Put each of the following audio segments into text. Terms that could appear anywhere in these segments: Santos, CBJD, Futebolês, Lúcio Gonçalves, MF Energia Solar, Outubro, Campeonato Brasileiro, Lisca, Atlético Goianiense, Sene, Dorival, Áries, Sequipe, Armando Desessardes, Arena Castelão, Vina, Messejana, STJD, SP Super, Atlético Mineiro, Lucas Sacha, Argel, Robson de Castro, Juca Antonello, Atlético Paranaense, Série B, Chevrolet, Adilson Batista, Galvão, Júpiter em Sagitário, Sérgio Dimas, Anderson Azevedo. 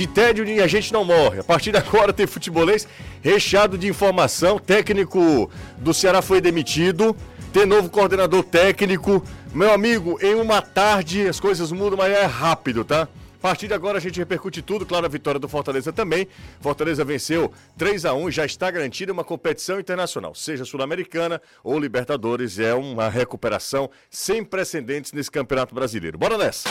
De tédio a gente não morre. A partir de agora tem futebolês recheado de informação. O técnico do Ceará foi demitido. Tem novo coordenador técnico. Meu amigo, em uma tarde as coisas mudam, mas é rápido, tá? A partir de agora a gente repercute tudo, claro, a vitória do Fortaleza também. Fortaleza venceu 3-1 e já está garantida uma competição internacional, seja Sul-Americana ou Libertadores. É uma recuperação sem precedentes nesse Campeonato Brasileiro. Bora nessa!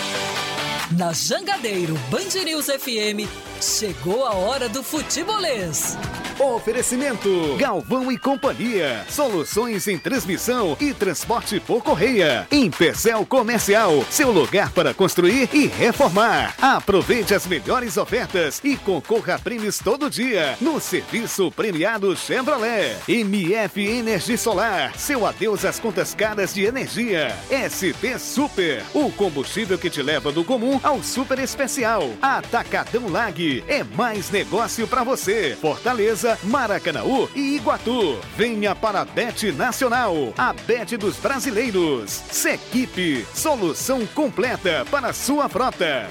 Na Jangadeiro Band News FM, chegou a hora do futebolês. Oferecimento Galvão e Companhia, soluções em transmissão e transporte por correia. Impercel Comercial, seu lugar para construir e reformar. Aproveite as melhores ofertas e concorra a prêmios todo dia no serviço premiado Chevrolet. MF Energia Solar, seu adeus às contas caras de energia. SP Super, o combustível que te leva do comum ao super especial. Atacadão Lag, é mais negócio para você. Fortaleza, Maracanaú e Iguatu. Venha para a Bet Nacional, a Bet dos brasileiros. Sequipe, solução completa para a sua frota.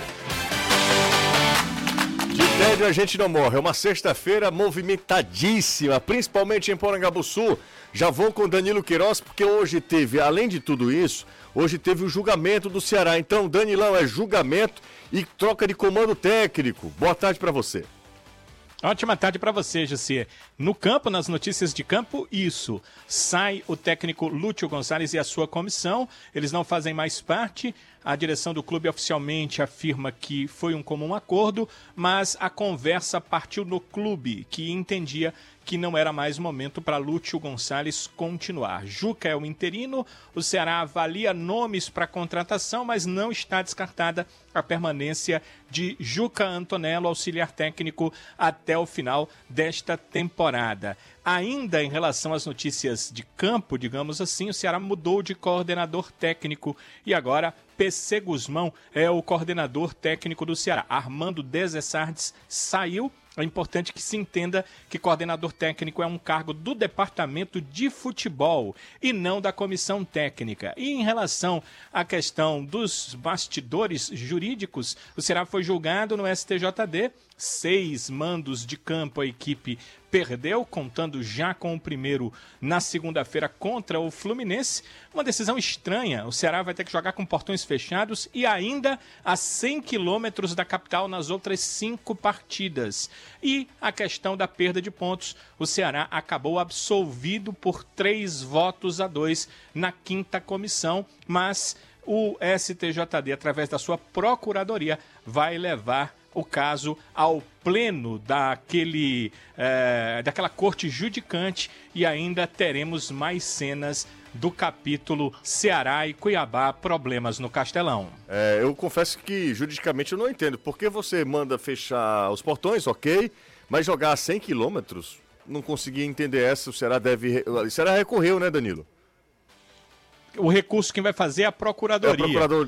De tédio a gente não morre. É uma sexta-feira movimentadíssima, principalmente em Porangabuçu. Já vou com Danilo Queiroz, porque hoje teve, além de tudo isso, hoje teve o julgamento do Ceará. Então, Danilão, é julgamento e troca de comando técnico. Boa tarde para você. Ótima tarde para você, José. No campo, nas notícias de campo, isso. Sai o técnico Lúcio Gonçalves e a sua comissão. Eles não fazem mais parte. A direção do clube oficialmente afirma que foi um comum acordo, mas a conversa partiu no clube, que entendia que não era mais momento para Lúcio Gonçalves continuar. Juca é o interino, o Ceará avalia nomes para contratação, mas não está descartada a permanência de Juca Antonello, auxiliar técnico, até o final desta temporada. Ainda em relação às notícias de campo, digamos assim, o Ceará mudou de coordenador técnico e agora PC Gusmão é o coordenador técnico do Ceará. Armando Desessardes saiu. É importante que se entenda que coordenador técnico é um cargo do departamento de futebol e não da comissão técnica. E em relação à questão dos bastidores jurídicos, o Ceará foi julgado no STJD. 6 mandos de campo a equipe perdeu, contando já com o primeiro na segunda-feira contra o Fluminense. Uma decisão estranha, o Ceará vai ter que jogar com portões fechados e ainda a 100 quilômetros da capital nas outras 5 partidas. E a questão da perda de pontos, o Ceará acabou absolvido por 3-2 na quinta comissão, mas o STJD, através da sua procuradoria, vai levar o caso ao pleno daquela corte judicante e ainda teremos mais cenas do capítulo Ceará e Cuiabá, problemas no Castelão. Eu confesso que juridicamente eu não entendo, porque você manda fechar os portões, ok, mas jogar a 100 quilômetros, não consegui entender essa, o Ceará deve... O Ceará recorreu, né, Danilo? O recurso quem vai fazer é a procuradoria.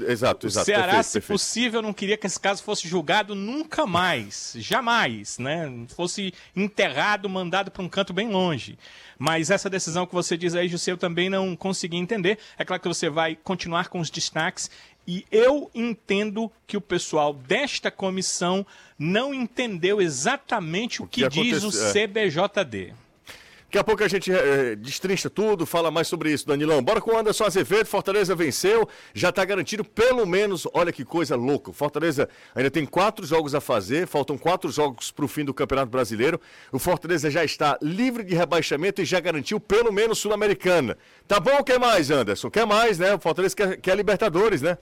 Exato. O Ceará, perfeito. Possível, não queria que esse caso fosse julgado nunca mais, jamais, né? Fosse enterrado, mandado para um canto bem longe. Mas essa decisão que você diz aí, José, eu também não consegui entender. É claro que você vai continuar com os destaques. E eu entendo que o pessoal desta comissão não entendeu exatamente o que diz o CBJD. Daqui a pouco a gente destrincha tudo, fala mais sobre isso, Danilão. Bora com o Anderson Azevedo. Fortaleza venceu, já está garantido pelo menos, olha que coisa louca. Fortaleza ainda tem 4 jogos a fazer, faltam 4 jogos para o fim do Campeonato Brasileiro. O Fortaleza já está livre de rebaixamento e já garantiu pelo menos Sul-Americana. Tá bom ou quer mais, Anderson? Quer mais, né? O Fortaleza quer Libertadores, né?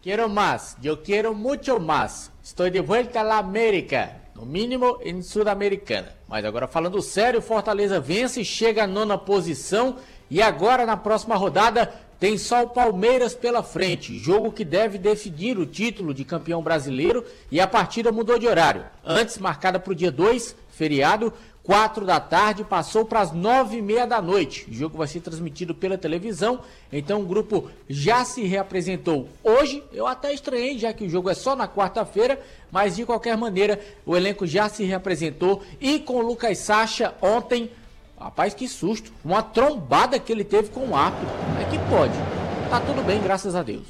Quero mais, eu quero muito mais. Estou de volta à América. No mínimo, em Sul-Americana. Mas agora falando sério, Fortaleza vence, chega à 9ª posição. E agora, na próxima rodada, tem só o Palmeiras pela frente. Jogo que deve decidir o título de campeão brasileiro. E a partida mudou de horário. Antes, marcada para o dia 2, feriado, 4 da tarde, passou para as 9h30 da noite. O jogo vai ser transmitido pela televisão, então o grupo já se reapresentou hoje. Eu até estranhei, já que o jogo é só na quarta-feira, mas de qualquer maneira o elenco já se reapresentou. E com o Lucas Sacha ontem, rapaz, que susto, uma trombada que ele teve com o árbitro, é que pode, tá tudo bem, graças a Deus.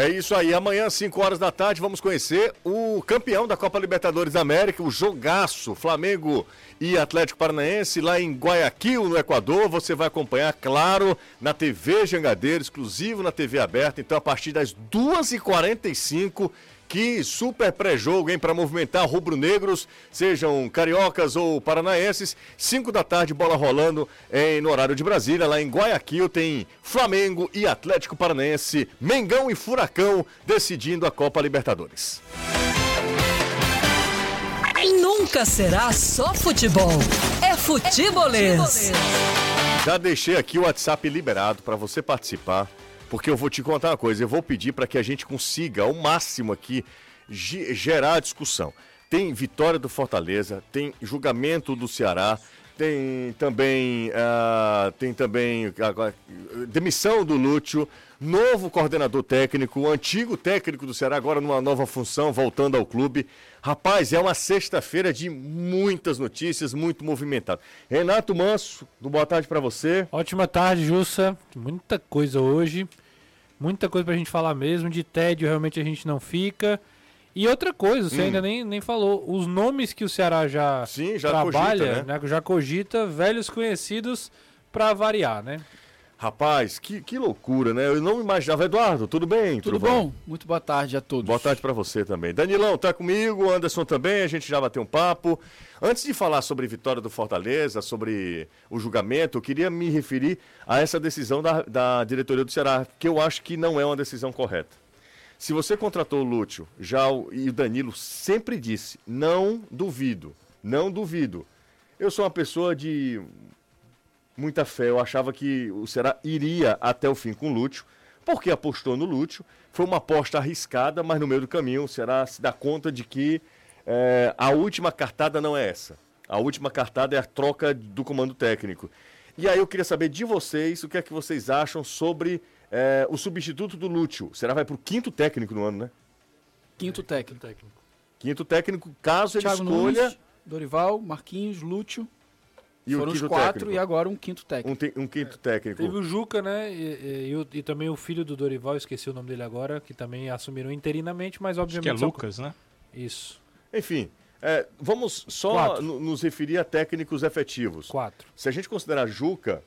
É isso aí, amanhã às 5 horas da tarde vamos conhecer o campeão da Copa Libertadores da América, o jogaço Flamengo e Atlético Paranaense lá em Guayaquil, no Equador. Você vai acompanhar, claro, na TV Jangadeiro, exclusivo na TV aberta, então a partir das 2h45. Que super pré-jogo, hein, para movimentar rubro-negros, sejam cariocas ou paranaenses. 5 da tarde, bola rolando no horário de Brasília, lá em Guayaquil tem Flamengo e Atlético Paranaense, Mengão e Furacão decidindo a Copa Libertadores. Nunca será só futebol, é futebolês. Já deixei aqui o WhatsApp liberado para você participar. Porque eu vou te contar uma coisa, eu vou pedir para que a gente consiga ao máximo aqui gerar a discussão. Tem vitória do Fortaleza, tem julgamento do Ceará, tem também demissão do Lúcio, novo coordenador técnico, antigo técnico do Ceará, agora numa nova função, voltando ao clube. Rapaz, é uma sexta-feira de muitas notícias, muito movimentado. Renato Manso, boa tarde para você. Ótima tarde, Jussa. Muita coisa hoje, muita coisa pra gente falar mesmo. De tédio realmente a gente não fica. E outra coisa, você ainda nem falou, os nomes que o Ceará já trabalha, cogita, né? Já cogita, velhos conhecidos para variar, né? Rapaz, que loucura, né? Eu não imaginava. Eduardo, tudo bem? Tudo bom? Muito boa tarde a todos. Boa tarde para você também. Danilão, tá comigo, Anderson também, a gente já bateu um papo. Antes de falar sobre vitória do Fortaleza, sobre o julgamento, eu queria me referir a essa decisão da diretoria do Ceará, que eu acho que não é uma decisão correta. Se você contratou o Lúcio, e o Danilo sempre disse, não duvido. Eu sou uma pessoa de muita fé, eu achava que o Ceará iria até o fim com o Lúcio, porque apostou no Lúcio, foi uma aposta arriscada, mas no meio do caminho o Ceará se dá conta de que a última cartada não é essa. A última cartada é a troca do comando técnico. E aí eu queria saber de vocês, o que é que vocês acham sobre... o substituto do Lúcio. Será que vai para o quinto técnico no ano, né? Quinto técnico, caso Thiago ele escolha... Nunes, Dorival, Marquinhos, Lúcio. E foram os quatro técnico. E agora um quinto técnico. Um quinto técnico. Teve o Juca, né? E também o filho do Dorival, esqueci o nome dele agora, que também assumiram interinamente, mas obviamente... Acho que é Lucas, né? Isso. Enfim, vamos só nos referir a técnicos efetivos. 4. Se a gente considerar Juca...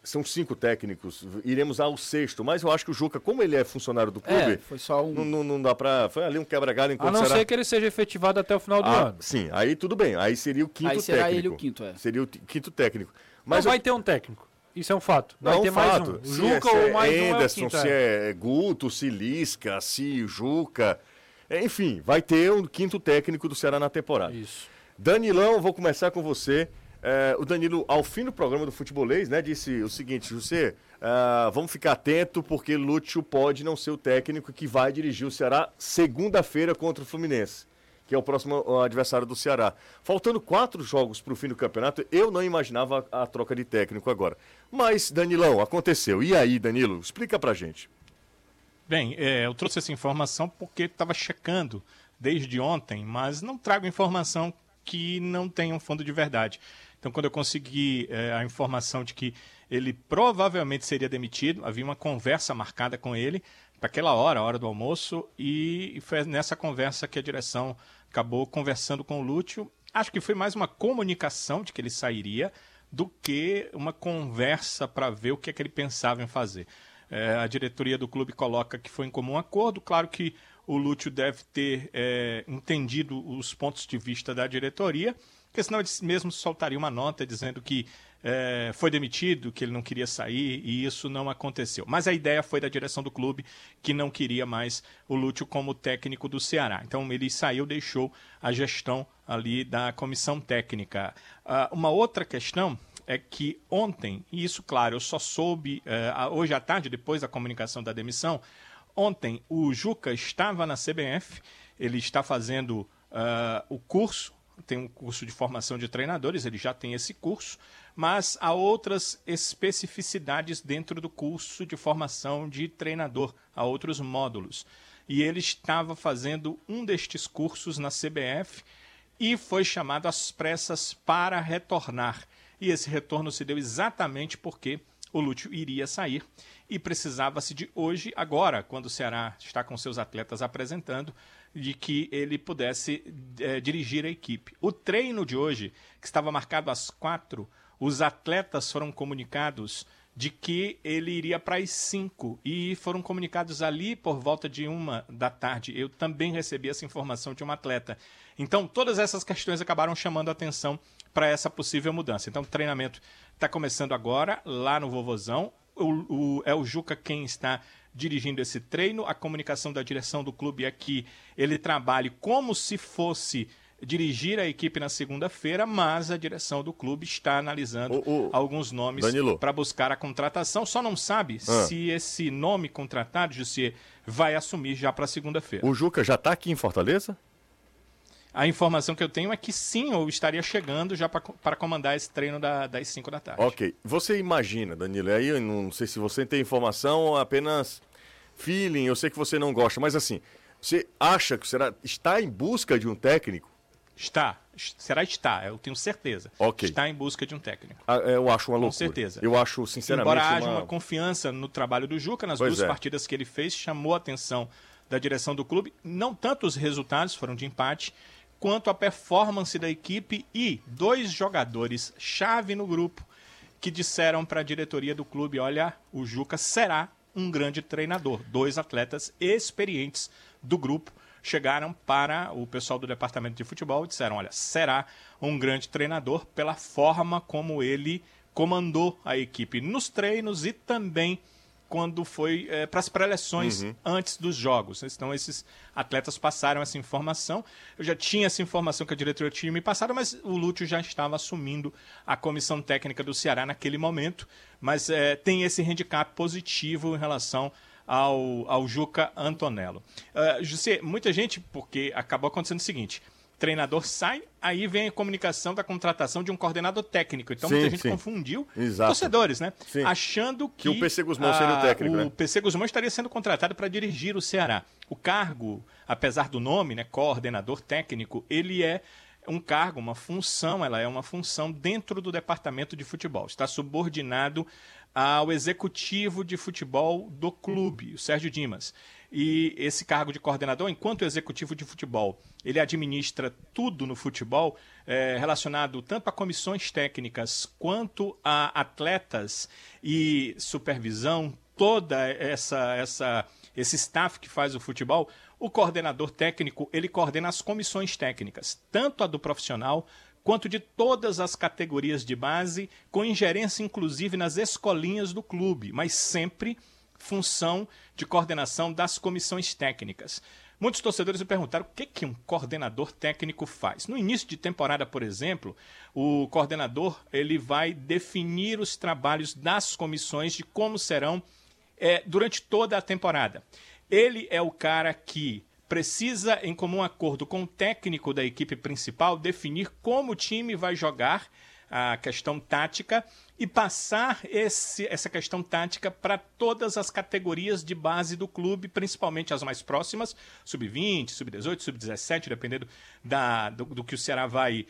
São 5 técnicos, iremos ao 6º, mas eu acho que o Juca, como ele é funcionário do clube, foi só um... não dá pra... Foi ali um quebra-galho enquanto será... A não ser que ele seja efetivado até o final do ano. Sim, aí tudo bem, aí seria o quinto técnico. Aí será técnico. Ele o quinto, Seria o quinto técnico. Mas vai ter um técnico, isso é um fato. Vai ter mais um. Se Juca ou mais Anderson, um é o quinto. Se é Guto, se Lisca, se Juca... Enfim, vai ter um quinto técnico do Ceará na temporada. Isso. Danilão, vou começar com você... o Danilo, ao fim do programa do Futebolês, né, disse o seguinte, José, vamos ficar atento porque Lúcio pode não ser o técnico que vai dirigir o Ceará segunda-feira contra o Fluminense, que é o próximo adversário do Ceará. Faltando 4 jogos para o fim do campeonato, eu não imaginava a troca de técnico agora. Mas, Danilão, aconteceu. E aí, Danilo, explica pra gente. Bem, eu trouxe essa informação porque estava checando desde ontem, mas não trago informação que não tenha um fundo de verdade. Então, quando eu consegui a informação de que ele provavelmente seria demitido, havia uma conversa marcada com ele para aquela hora, a hora do almoço, e foi nessa conversa que a direção acabou conversando com o Lúcio. Acho que foi mais uma comunicação de que ele sairia do que uma conversa para ver o que é que ele pensava em fazer. A diretoria do clube coloca que foi em comum acordo, claro que o Lúcio deve ter entendido os pontos de vista da diretoria, porque senão ele mesmo soltaria uma nota dizendo que foi demitido, que ele não queria sair, e isso não aconteceu. Mas a ideia foi da direção do clube, que não queria mais o Lúcio como técnico do Ceará. Então ele saiu, deixou a gestão ali da comissão técnica. Uma outra questão é que ontem, e isso claro, eu só soube hoje à tarde, depois da comunicação da demissão. Ontem, o Juca estava na CBF, ele está fazendo o curso, tem um curso de formação de treinadores, ele já tem esse curso, mas há outras especificidades dentro do curso de formação de treinador, há outros módulos. E ele estava fazendo um destes cursos na CBF e foi chamado às pressas para retornar. E esse retorno se deu exatamente porque o Lúcio iria sair e precisava-se de hoje, agora, quando o Ceará está com seus atletas apresentando, de que ele pudesse dirigir a equipe. O treino de hoje, que estava marcado às 4h, os atletas foram comunicados de que ele iria para as 5h e foram comunicados ali por volta de 1h da tarde. Eu também recebi essa informação de um atleta. Então, todas essas questões acabaram chamando a atenção para essa possível mudança. Então, o treinamento está começando agora, lá no Vovozão. É o Juca quem está dirigindo esse treino. A comunicação da direção do clube é que ele trabalhe como se fosse dirigir a equipe na segunda-feira, mas a direção do clube está analisando alguns nomes para buscar a contratação. Só não sabe se esse nome contratado, Jussier, vai assumir já para segunda-feira. O Juca já está aqui em Fortaleza? A informação que eu tenho é que sim, eu estaria chegando já para comandar esse treino das 5 da tarde. Ok. Você imagina, Danilo, aí eu não sei se você tem informação ou apenas feeling, eu sei que você não gosta, mas assim, você acha que o Ceará está em busca de um técnico? Está. Será está, eu tenho certeza. Okay. Está em busca de um técnico. Eu acho uma loucura. Com certeza. Eu acho, sinceramente, embora haja uma confiança no trabalho do Juca, nas duas partidas que ele fez, chamou a atenção da direção do clube. Não tanto os resultados, foram de empate, quanto à performance da equipe e dois jogadores-chave no grupo que disseram para a diretoria do clube, olha, o Juca será um grande treinador. Dois atletas experientes do grupo chegaram para o pessoal do departamento de futebol e disseram, olha, será um grande treinador pela forma como ele comandou a equipe nos treinos e também quando foi para as preleções antes dos jogos. Então, esses atletas passaram essa informação. Eu já tinha essa informação que a diretoria tinha me passado, mas o Lúcio já estava assumindo a comissão técnica do Ceará naquele momento. Mas tem esse handicap positivo em relação ao Juca Antonello. José, muita gente, porque acabou acontecendo o seguinte, treinador sai, aí vem a comunicação da contratação de um coordenador técnico. Então, muita gente confundiu torcedores, né? Sim. Achando que o PC Gusmão seria o técnico, né? O PC Gusmão estaria sendo contratado para dirigir o Ceará. O cargo, apesar do nome, né, coordenador técnico, ele é um cargo, uma função, ela é uma função dentro do departamento de futebol. Está subordinado ao executivo de futebol do clube, o Sérgio Dimas. E esse cargo de coordenador, enquanto executivo de futebol, ele administra tudo no futebol, relacionado tanto a comissões técnicas quanto a atletas e supervisão, toda esse staff que faz o futebol. O coordenador técnico, ele coordena as comissões técnicas, tanto a do profissional quanto de todas as categorias de base, com ingerência inclusive nas escolinhas do clube, mas sempre função de coordenação das comissões técnicas. Muitos torcedores me perguntaram o que um coordenador técnico faz. No início de temporada, por exemplo, o coordenador ele vai definir os trabalhos das comissões de como serão durante toda a temporada. Ele é o cara que precisa, em comum acordo com o técnico da equipe principal, definir como o time vai jogar a questão tática e passar essa questão tática para todas as categorias de base do clube, principalmente as mais próximas, sub-20, sub-18, sub-17, dependendo do que o Ceará vai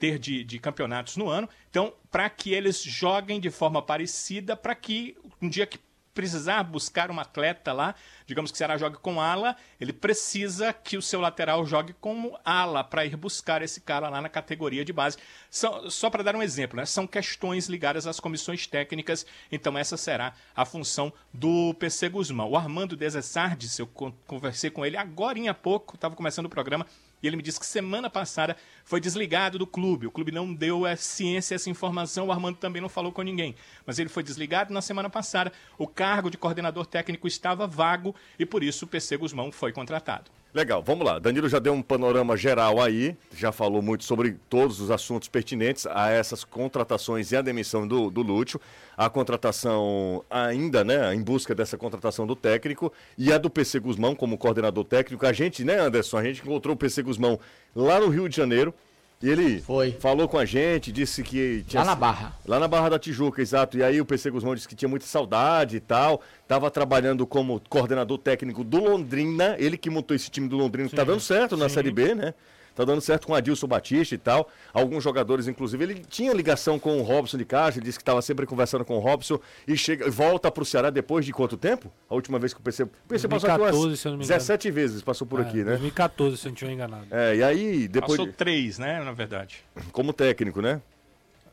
ter de campeonatos no ano. Então, para que eles joguem de forma parecida, para que um dia que precisar buscar um atleta lá, digamos que o Ceará jogue com ala, ele precisa que o seu lateral jogue como ala para ir buscar esse cara lá na categoria de base. Só para dar um exemplo, né? São questões ligadas às comissões técnicas, então essa será a função do PC Gusmão. O Armando Desessardes, eu conversei com ele agorinha há pouco, estava começando o programa, e ele me disse que semana passada foi desligado do clube. O clube não deu a ciência, essa informação. O Armando também não falou com ninguém. Mas ele foi desligado na semana passada. O cargo de coordenador técnico estava vago e por isso o PC Gusmão foi contratado. Legal, vamos lá. Danilo já deu um panorama geral aí. Já falou muito sobre todos os assuntos pertinentes a essas contratações e a demissão do Lúcio. A contratação ainda, né, em busca dessa contratação do técnico e a do PC Gusmão como coordenador técnico. A gente, né, Anderson, a gente encontrou o PC Gusmão lá no Rio de Janeiro. E ele falou com a gente, disse que tinha... Lá na Barra da Tijuca, exato. E aí o PC Gusmão disse que tinha muita saudade e tal. Estava trabalhando como coordenador técnico do Londrina. Ele que montou esse time do Londrina, que tá dando certo na Série B, né? tá dando certo com o Adilson Batista e tal. Alguns jogadores, inclusive, ele tinha ligação com o Robson de Castro, ele disse que estava sempre conversando com o Robson e chega, volta para o Ceará depois de quanto tempo? A última vez que o PC... 2014, se eu não me engano. 17 vezes passou por aqui, né? 2014, se eu não tinha enganado. É, e aí... depois passou 3, né, na verdade. Como técnico, né?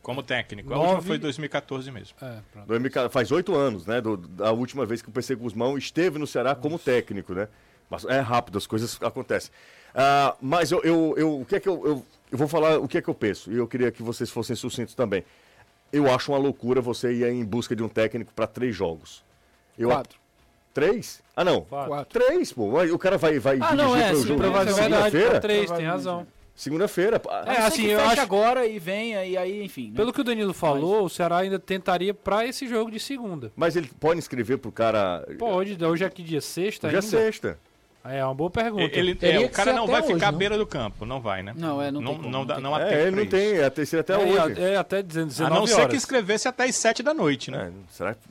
Como técnico. A última foi em 2014 mesmo. É, faz 8 anos, né? Da última vez que o PC Gusmão esteve no Ceará como técnico, né? Mas é rápido, as coisas acontecem. Mas o que é que eu vou falar o que é que eu penso. E eu queria que vocês fossem sucintos também. Eu acho uma loucura você ir em busca de um técnico para 3 jogos. 4. 3? Ah, não. 4. 3, pô. O cara vai dirigir pro jogo. Segunda-feira? 3, tem razão. Segunda-feira. Assim, eu acho agora e vem, e aí, enfim. Né? Pelo que o Danilo falou, o Ceará ainda tentaria pra esse jogo de segunda. Mas ele pode inscrever pro cara... Pode, hoje é que dia? Sexta ainda? Hoje é sexta. É uma boa pergunta. O cara não vai ficar à beira do campo, não vai, né? Não, ele não tem, é terceira até hoje. É até 19 horas. A não ser que inscrevesse até as 7 da noite, né? Será que...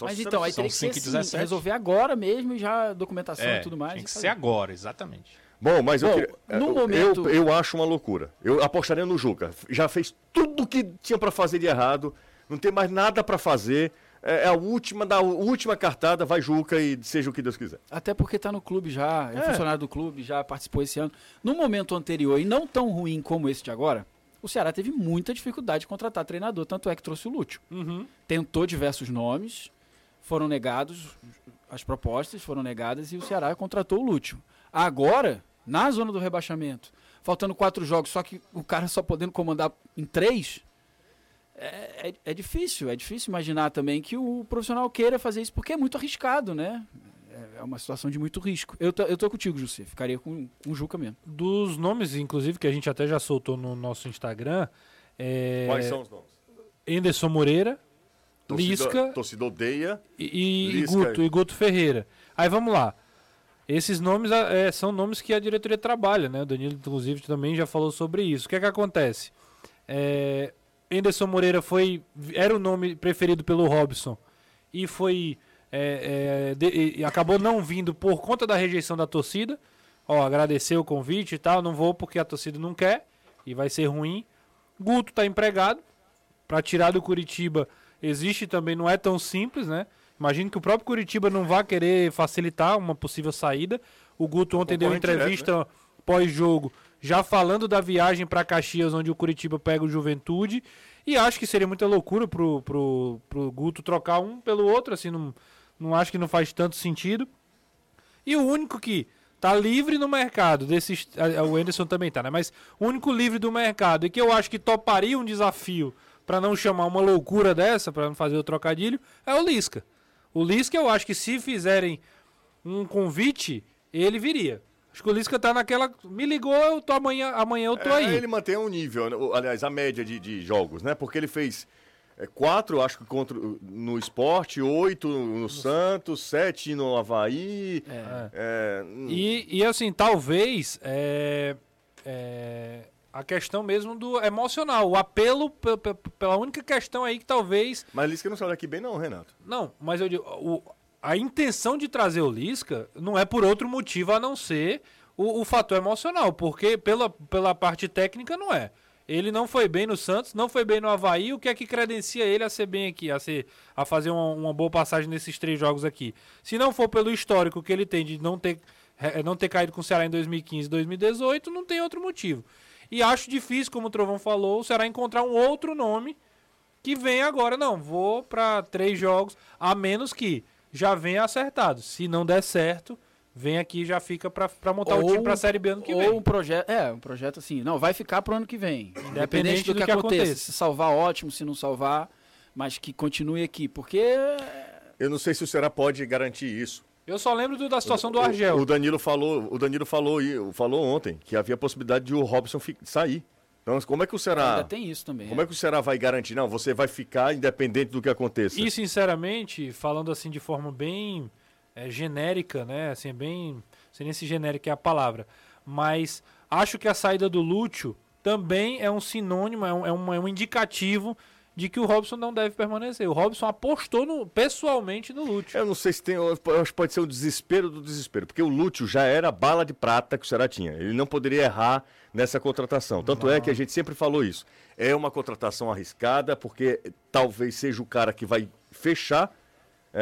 Mas então, aí tem que ser resolver agora mesmo, já documentação e tudo mais. Tem que ser agora, exatamente. Bom, mas eu acho uma loucura. Eu apostaria no Juca. Já fez tudo o que tinha para fazer de errado. Não tem mais nada para fazer. É a última cartada. Vai Juca e seja o que Deus quiser. Até porque está no clube já. É funcionário do clube, já participou esse ano. No momento anterior, e não tão ruim como esse de agora, o Ceará teve muita dificuldade de contratar treinador. Tanto é que trouxe o Lúcio. Uhum. Tentou diversos nomes. Foram negados. As propostas foram negadas e o Ceará contratou o Lúcio. Agora... na zona do rebaixamento, faltando 4 jogos, só que o cara só podendo comandar em 3, é difícil imaginar também que o profissional queira fazer isso, porque é muito arriscado, né? É uma situação de muito risco. Eu tô contigo, José, ficaria com o Juca mesmo. Dos nomes, inclusive, que a gente até já soltou no nosso Instagram, quais são os nomes? Anderson Moreira, Lisca, torcida odeia, e Guto Ferreira. Aí vamos lá. Esses nomes são nomes que a diretoria trabalha, né? O Danilo, inclusive, também já falou sobre isso. O que é que acontece? Anderson Moreira era o nome preferido pelo Robson e acabou não vindo por conta da rejeição da torcida. Agradeceu o convite e tal, não vou porque a torcida não quer e vai ser ruim. Guto tá empregado, para tirar do Curitiba existe também, não é tão simples, né? Imagino que o próprio Curitiba não vá querer facilitar uma possível saída. O Guto ontem deu entrevista direto, né? Pós-jogo, já falando da viagem para Caxias, onde o Curitiba pega o Juventude. E acho que seria muita loucura pro Guto trocar um pelo outro, assim, não acho que não faz tanto sentido. E o único que tá livre no mercado, o Anderson também tá, né? Mas o único livre do mercado e que eu acho que toparia um desafio para não chamar uma loucura dessa, para não fazer o trocadilho, é o Lisca. O Lisca, eu acho que se fizerem um convite, ele viria. Acho que o Lisca tá naquela... me ligou, eu tô amanhã eu tô aí. Ele mantém um nível, aliás, a média de jogos, né? Porque ele fez 4, acho que no Esporte, 8 no Santos, 7 no Avaí. E assim, talvez a questão mesmo do emocional, o apelo pela única questão aí que talvez... Mas Lisca não saiu aqui bem não, Renato. Não, mas eu digo, a intenção de trazer o Lisca não é por outro motivo a não ser o fator emocional, porque pela parte técnica não é. Ele não foi bem no Santos, não foi bem no Avaí, o que é que credencia ele a ser bem aqui, a fazer uma boa passagem nesses 3 jogos aqui? Se não for pelo histórico que ele tem de não ter caído com o Ceará em 2015 e 2018, não tem outro motivo. E acho difícil, como o Trovão falou, o Ceará encontrar um outro nome que venha agora. Não, vou para 3 jogos, a menos que já venha acertado. Se não der certo, vem aqui e já fica para montar o time para a Série B ano que vem. Ou um projeto assim, não, vai ficar para o ano que vem. Independente do que aconteça. Se salvar, ótimo, se não salvar, mas que continue aqui, porque... Eu não sei se o Ceará pode garantir isso. Eu só lembro da situação do Argel. O Danilo falou ontem que havia a possibilidade de o Robson sair. Então, como é que o Ceará... Ainda tem isso também. Como é que o Ceará vai garantir? Não, você vai ficar independente do que aconteça. E, sinceramente, falando assim de forma bem genérica, né? Assim, bem... Não sei nem se genérica é a palavra. Mas acho que a saída do Lúcio também é um sinônimo, é um indicativo de que o Robson não deve permanecer. O Robson apostou pessoalmente no Lúcio. Eu não sei se tem... Eu acho que pode ser o desespero do desespero. Porque o Lúcio já era a bala de prata que o Ceará tinha. Ele não poderia errar nessa contratação. Tanto é que a gente sempre falou isso. É uma contratação arriscada, porque talvez seja o cara que vai fechar,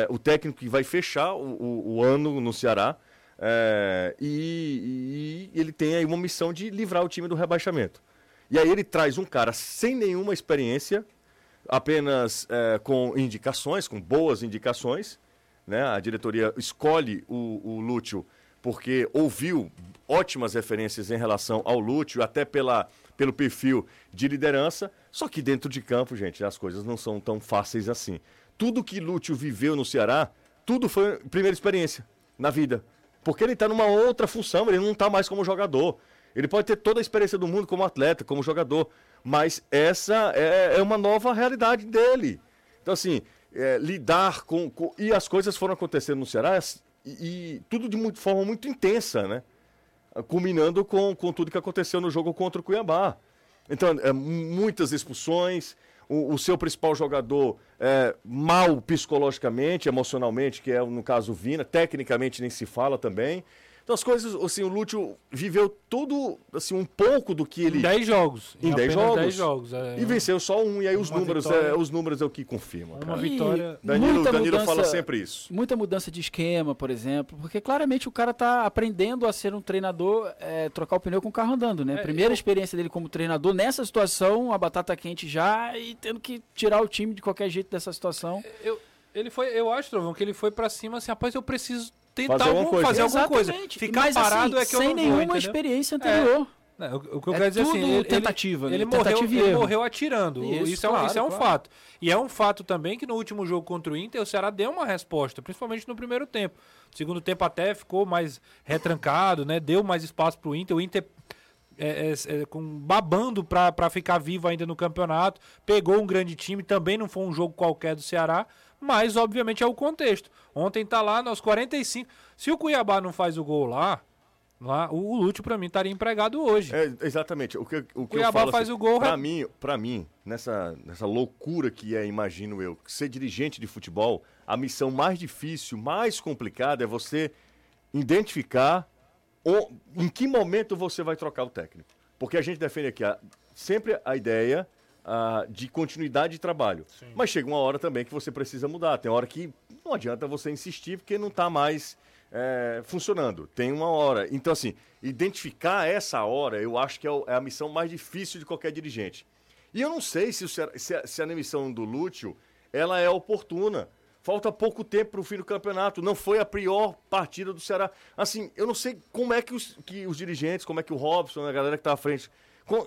o técnico que vai fechar o ano no Ceará. E ele tem aí uma missão de livrar o time do rebaixamento. E aí ele traz um cara sem nenhuma experiência... apenas com indicações, com boas indicações, né? A diretoria escolhe o Lúcio porque ouviu ótimas referências em relação ao Lúcio, até pelo perfil de liderança, só que dentro de campo, gente, as coisas não são tão fáceis assim. Tudo que Lúcio viveu no Ceará, tudo foi primeira experiência na vida, porque ele está numa outra função, ele não está mais como jogador. Ele pode ter toda a experiência do mundo como atleta, como jogador, mas essa é uma nova realidade dele. Então, assim, lidar com... E as coisas foram acontecendo no Ceará e tudo de forma muito intensa, né? Culminando com tudo que aconteceu no jogo contra o Cuiabá. Então, muitas expulsões, o seu principal jogador mal psicologicamente, emocionalmente, que é, no caso, o Vina, tecnicamente nem se fala também. Então as coisas, assim, o Lúcio viveu tudo, assim, um pouco do que ele... Em 10 jogos. Em 10 jogos. E venceu só um, e aí os números é o que confirma. Cara. Uma vitória... Danilo fala sempre isso. Muita mudança de esquema, por exemplo, porque claramente o cara tá aprendendo a ser um treinador, trocar o pneu com o carro andando, né? Primeira experiência dele como treinador nessa situação, a batata quente já, e tendo que tirar o time de qualquer jeito dessa situação. Eu acho, Trovão, que ele foi pra cima assim, rapaz, eu preciso... Fazer alguma coisa. Ficar parado assim, sem nenhuma experiência anterior. O que eu quero dizer assim, ele morreu atirando. Isso é um fato. E é um fato também que no último jogo contra o Inter, o Ceará deu uma resposta, principalmente no primeiro tempo. No segundo tempo até ficou mais retrancado, né? Deu mais espaço pro Inter. O Inter babando para ficar vivo ainda no campeonato. Pegou um grande time, também não foi um jogo qualquer do Ceará. Mas, obviamente, é o contexto. Ontem tá lá nos 45. Se o Cuiabá não faz o gol lá o Lúcio, pra mim, estaria empregado hoje. Exatamente. O Cuiabá faz assim, o gol... Pra mim nessa loucura que é, imagino eu, ser dirigente de futebol, a missão mais difícil, mais complicada é você identificar em que momento você vai trocar o técnico. Porque a gente defende aqui sempre a ideia... de continuidade de trabalho. Sim. Mas chega uma hora também que você precisa mudar. Tem hora que não adianta você insistir porque não está mais funcionando. Tem uma hora. Então, assim, identificar essa hora, eu acho que é a missão mais difícil de qualquer dirigente. E eu não sei se a demissão do Lúcio ela é oportuna. Falta pouco tempo para o fim do campeonato. Não foi a pior partida do Ceará. Assim, eu não sei como é que os dirigentes, como é que o Robson, a galera que está à frente...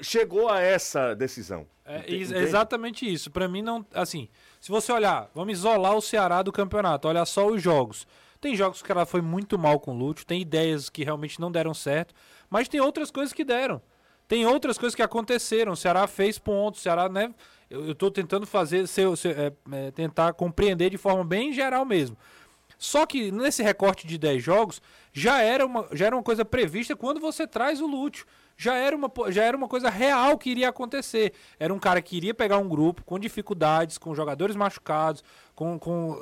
chegou a essa decisão. Exatamente isso. Para mim, não. Assim, se você olhar, vamos isolar o Ceará do campeonato, olhar só os jogos. Tem jogos que ela foi muito mal com o Lúcio, tem ideias que realmente não deram certo, mas tem outras coisas que deram. Tem outras coisas que aconteceram. O Ceará fez pontos, o Ceará, né? Eu estou tentando tentar compreender de forma bem geral mesmo. Só que nesse recorte de 10 jogos, já era uma coisa prevista quando você traz o Lúcio. Já era uma coisa real que iria acontecer. Era um cara que iria pegar um grupo com dificuldades, com jogadores machucados, com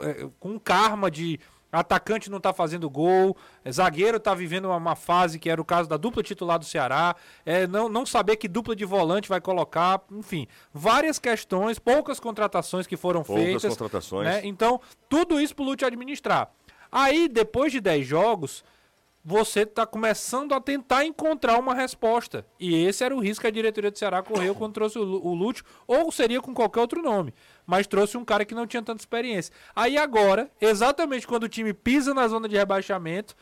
karma de atacante não tá fazendo gol, zagueiro tá vivendo uma fase que era o caso da dupla titular do Ceará, não saber que dupla de volante vai colocar, enfim, várias questões, poucas contratações que foram feitas. Poucas contratações. Né? Então, tudo isso pro Lúcio administrar. Aí, depois de 10 jogos... você está começando a tentar encontrar uma resposta. E esse era o risco que a diretoria do Ceará correu quando trouxe o Lúcio, ou seria com qualquer outro nome, mas trouxe um cara que não tinha tanta experiência. Aí agora, exatamente quando o time pisa na zona de rebaixamento,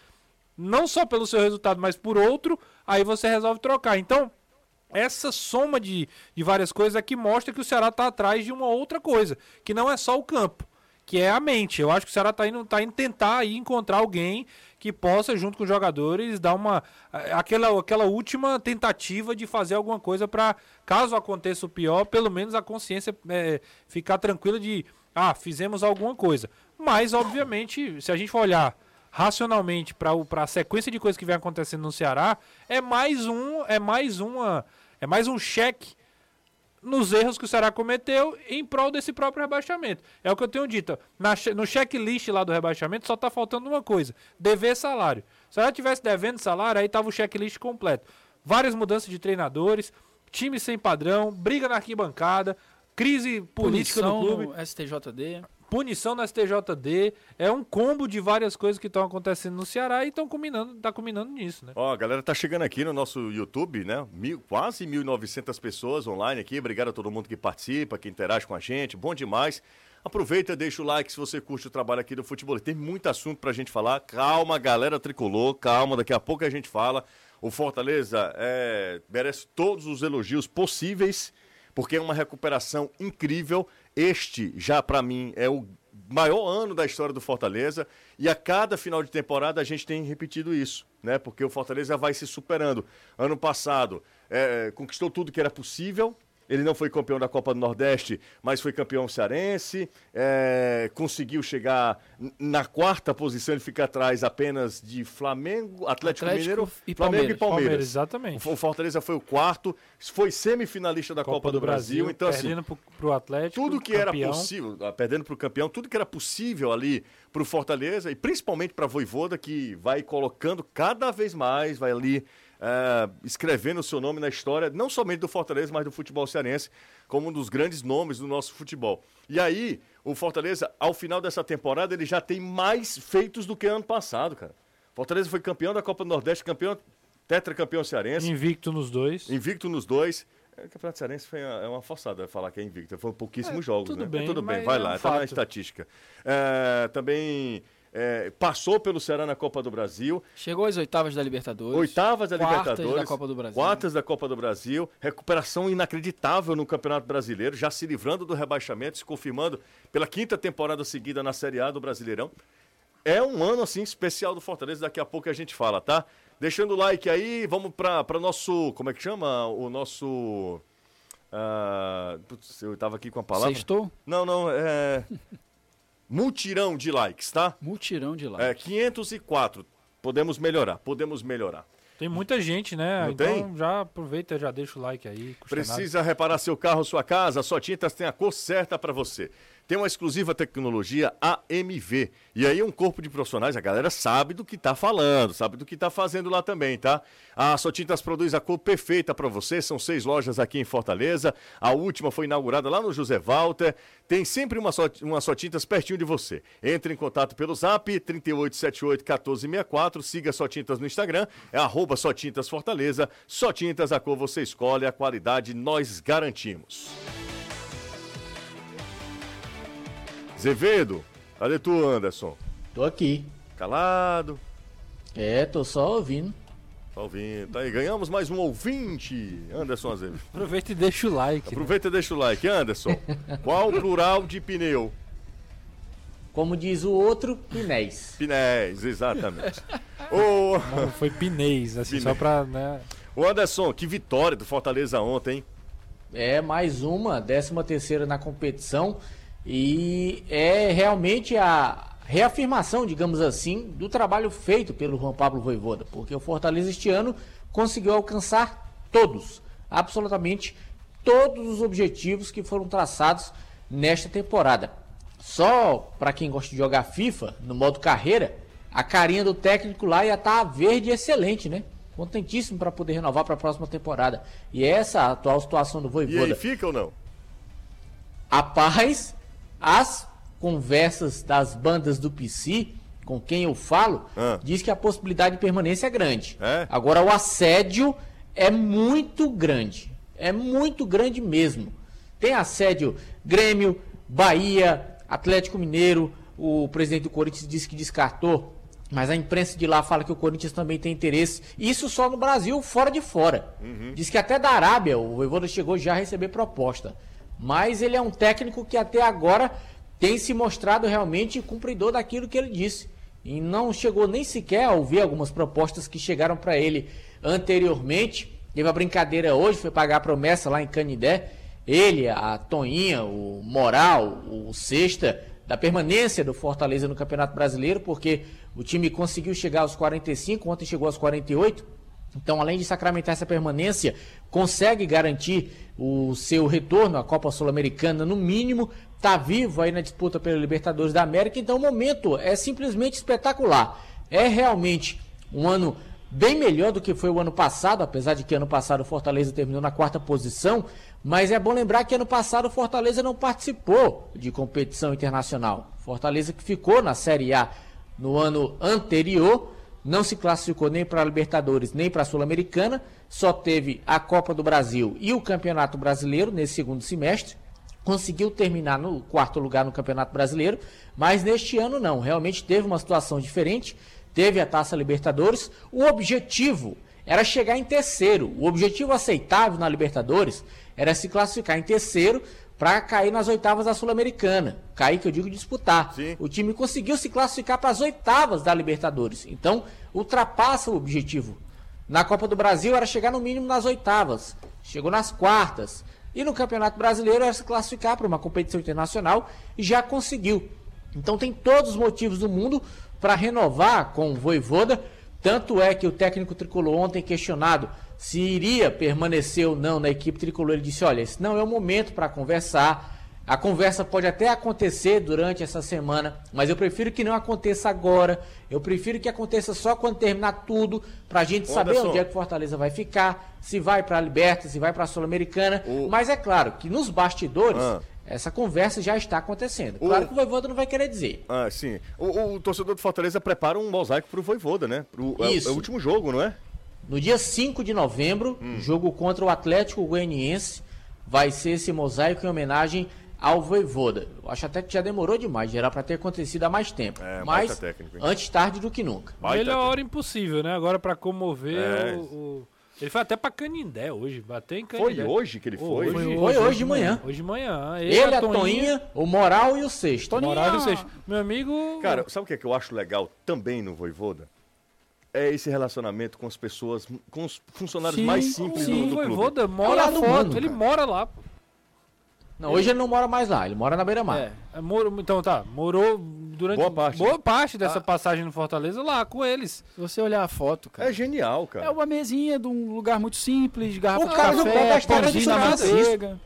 não só pelo seu resultado, mas por outro, aí você resolve trocar. Então, essa soma de várias coisas é que mostra que o Ceará está atrás de uma outra coisa, que não é só o campo, que é a mente. Eu acho que o Ceará tá indo tentar aí encontrar alguém que possa, junto com os jogadores, dar aquela última tentativa de fazer alguma coisa para, caso aconteça o pior, pelo menos a consciência ficar tranquila de, fizemos alguma coisa. Mas, obviamente, se a gente for olhar racionalmente para a sequência de coisas que vem acontecendo no Ceará, é mais um cheque nos erros que o Ceará cometeu em prol desse próprio rebaixamento. É o que eu tenho dito. No checklist lá do rebaixamento só está faltando uma coisa: dever salário. Se ela estivesse devendo salário, aí estava o checklist completo. Várias mudanças de treinadores, time sem padrão, briga na arquibancada, crise política no clube. Punição no STJD. Punição no STJD. É um combo de várias coisas que estão acontecendo no Ceará e estão combinando nisso, né? Ó, a galera tá chegando aqui no nosso YouTube, né? Quase 1.900 pessoas online aqui. Obrigado a todo mundo que participa, que interage com a gente. Bom demais. Aproveita, deixa o like se você curte o trabalho aqui do Futebolês. Tem muito assunto pra gente falar. Calma, galera tricolor, calma. Daqui a pouco a gente fala. O Fortaleza merece todos os elogios possíveis, porque é uma recuperação incrível. Este, já para mim, é o maior ano da história do Fortaleza. E a cada final de temporada a gente tem repetido isso, né? Porque o Fortaleza vai se superando. Ano passado, conquistou tudo que era possível. Ele não foi campeão da Copa do Nordeste, mas foi campeão cearense, conseguiu chegar na quarta posição e ficar atrás apenas de Flamengo, Atlético Mineiro, e Flamengo e Palmeiras. Exatamente. O Fortaleza foi o quarto, foi semifinalista da Copa do Brasil. Então, perdendo assim, para o Atlético, tudo que campeão. Era possível, perdendo para o campeão, tudo que era possível ali para o Fortaleza, e principalmente para a Vojvoda, que vai colocando cada vez mais, vai ali... escrevendo o seu nome na história, não somente do Fortaleza, mas do futebol cearense, como um dos grandes nomes do nosso futebol. E aí, o Fortaleza, ao final dessa temporada, ele já tem mais feitos do que ano passado, cara. Fortaleza foi campeão da Copa do Nordeste, tetracampeão cearense. Invicto nos dois. O Campeonato Cearense foi uma forçada falar que é invicto, foi pouquíssimos jogos. Tudo, né? Bem, tudo bem, vai lá, tá na estatística. Também... passou pelo Ceará na Copa do Brasil. Chegou às oitavas da Libertadores. Quartas da Copa do Brasil. Recuperação inacreditável no Campeonato Brasileiro, já se livrando do rebaixamento, se confirmando pela quinta temporada seguida na Série A do Brasileirão. É um ano, assim, especial do Fortaleza. Daqui a pouco a gente fala, tá? Deixando o like aí, vamos para nosso... Como é que chama? O nosso... eu tava aqui com a palavra. Sextou? Não, Multirão de likes, tá? 504. Podemos melhorar. Tem muita gente, né? Não então tem? Já aproveita, já deixa o like aí. Precisa reparar seu carro, sua casa? Só Tintas tem a cor certa pra você. Tem uma exclusiva tecnologia AMV. E aí um corpo de profissionais, a galera sabe do que tá falando, sabe do que tá fazendo lá também, tá? A Só Tintas produz a cor perfeita pra você. São 6 lojas aqui em Fortaleza. A última foi inaugurada lá no José Walter. Tem sempre uma Só Tintas pertinho de você. Entre em contato pelo Zap 3878-1464. Siga Só Tintas no Instagram. É @SóTintasFortaleza. Só Tintas, a cor você escolhe, a qualidade nós garantimos. Azevedo, cadê tu, Anderson? Tô aqui. Calado? Tô só ouvindo. Tá aí, ganhamos mais um ouvinte, Anderson Azevedo. Aproveita e deixa o like. Anderson, qual o plural de pneu? Como diz o outro, pinéis. Pinéis, exatamente. Não, foi pinéis, assim, pinéis. Só pra... Né... O Anderson, que vitória do Fortaleza ontem, hein? Mais uma, 13ª na competição. E é realmente a reafirmação, digamos assim, do trabalho feito pelo João Pablo Vojvoda, porque o Fortaleza este ano conseguiu alcançar absolutamente todos os objetivos que foram traçados nesta temporada. Só para quem gosta de jogar FIFA, no modo carreira, a carinha do técnico lá ia estar verde excelente, né? Contentíssimo para poder renovar para a próxima temporada. E essa a atual situação do Vojvoda. E aí fica ou não? Rapaz... As conversas das bandas do PC, com quem eu falo, diz que a possibilidade de permanência é grande. Agora, o assédio é muito grande. É muito grande mesmo. Tem assédio Grêmio, Bahia, Atlético Mineiro. O presidente do Corinthians disse que descartou, mas a imprensa de lá fala que o Corinthians também tem interesse. Isso só no Brasil, fora de fora. Uhum. Diz que até da Arábia, o Vojvoda chegou já a receber proposta. Mas ele é um técnico que até agora tem se mostrado realmente cumpridor daquilo que ele disse. E não chegou nem sequer a ouvir algumas propostas que chegaram para ele anteriormente. Teve a brincadeira hoje, foi pagar a promessa lá em Canindé. Ele, a Toninha, o Moral, o Sexta, da permanência do Fortaleza no Campeonato Brasileiro, porque o time conseguiu chegar aos 45, ontem chegou aos 48. Então, além de sacramentar essa permanência, consegue garantir o seu retorno à Copa Sul-Americana, no mínimo, está vivo aí na disputa pelo Libertadores da América. Então, o momento é simplesmente espetacular. É realmente um ano bem melhor do que foi o ano passado, apesar de que ano passado o Fortaleza terminou na 4ª posição, mas é bom lembrar que ano passado o Fortaleza não participou de competição internacional. Fortaleza, que ficou na Série A no ano anterior, não se classificou nem para a Libertadores, nem para a Sul-Americana, só teve a Copa do Brasil e o Campeonato Brasileiro nesse segundo semestre. Conseguiu terminar no 4º lugar no Campeonato Brasileiro, mas neste ano não, realmente teve uma situação diferente, teve a Taça Libertadores. O objetivo era chegar em terceiro, o objetivo aceitável na Libertadores era se classificar em terceiro para cair nas oitavas da Sul-Americana. Cair, que eu digo, disputar. Sim. O time conseguiu se classificar para as oitavas da Libertadores, então ultrapassa o objetivo. Na Copa do Brasil era chegar no mínimo nas oitavas, chegou nas quartas, e no Campeonato Brasileiro era se classificar para uma competição internacional e já conseguiu. Então tem todos os motivos do mundo para renovar com o Vojvoda, tanto é que o técnico tricolor, ontem questionado se iria permanecer ou não na equipe tricolor, ele disse: olha, esse não é o momento para conversar, a conversa pode até acontecer durante essa semana, mas eu prefiro que não aconteça agora, eu prefiro que aconteça só quando terminar tudo, para a gente saber onde é que Fortaleza vai ficar, se vai para a Libertadores, se vai para a Sul-Americana, mas é claro que nos bastidores... Essa conversa já está acontecendo. Claro que o Vojvoda não vai querer dizer. Ah, sim. O torcedor do Fortaleza prepara um mosaico para o Vojvoda, né? É o último jogo, não é? No dia 5 de novembro, jogo contra o Atlético Goianiense, vai ser esse mosaico em homenagem ao Vojvoda. Eu acho até que já demorou demais, já era para ter acontecido há mais tempo. Mas antes tarde do que nunca. Melhor hora impossível, né? Agora para comover Ele foi até pra Canindé hoje, bateu em Canindé. Foi hoje que ele foi? Foi hoje de manhã. Hoje de manhã. Ele, a Toninha, o Moral e o Sexto. Meu amigo... Cara, sabe o que eu acho legal também no Vojvoda? É esse relacionamento com as pessoas, com os funcionários mais simples do clube. O Vojvoda mora lá fora, ele mora lá. Não, hoje ele não mora mais lá, ele mora na beira-mar. Então tá, morou durante boa parte dessa passagem no Fortaleza lá com eles. Se você olhar a foto, cara... É genial, cara. É uma mesinha de um lugar muito simples, garrafa de café, pãozinho na manteiga.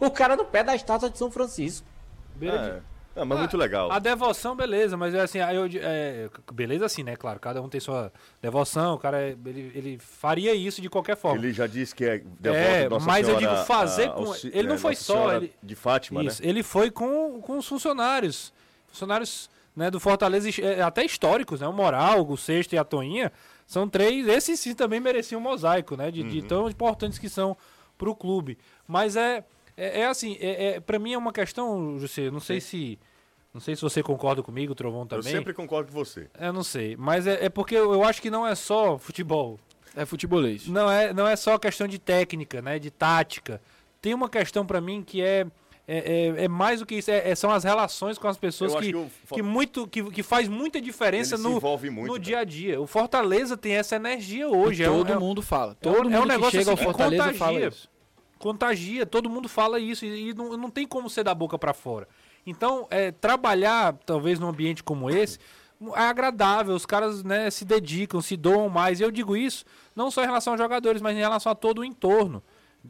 O cara no pé da estátua de São Francisco. Mas muito legal. A devoção, beleza, mas assim... beleza assim, né? Claro, cada um tem sua devoção, o cara, ele faria isso de qualquer forma. Ele já disse que é devoto de Nossa Senhora... Mas eu digo, fazer com... Ele não foi só... de Fátima, isso, né? Ele foi com os funcionários. Funcionários, né, do Fortaleza, até históricos, né? O Moral, o Sexto e a Toinha, são três... Esses sim também mereciam um mosaico, né? De tão importantes que são pro clube. Mas pra mim é uma questão, José, não sei se você concorda comigo, Trovão também. Eu sempre concordo com você. Eu não sei, mas é porque eu acho que não é só futebol. É futebolês. Não é só questão de técnica, né, de tática. Tem uma questão pra mim que é mais do que isso, são as relações com as pessoas que faz muita diferença no dia a dia. O Fortaleza tem essa energia hoje. Todo mundo fala. Todo mundo um negócio que chega assim, ao Fortaleza fala isso. Contagia, todo mundo fala isso e não tem como ser da boca pra fora. Então, trabalhar talvez num ambiente como esse é agradável, os caras, né, se dedicam, se doam mais. Eu digo isso não só em relação aos jogadores, mas em relação a todo o entorno.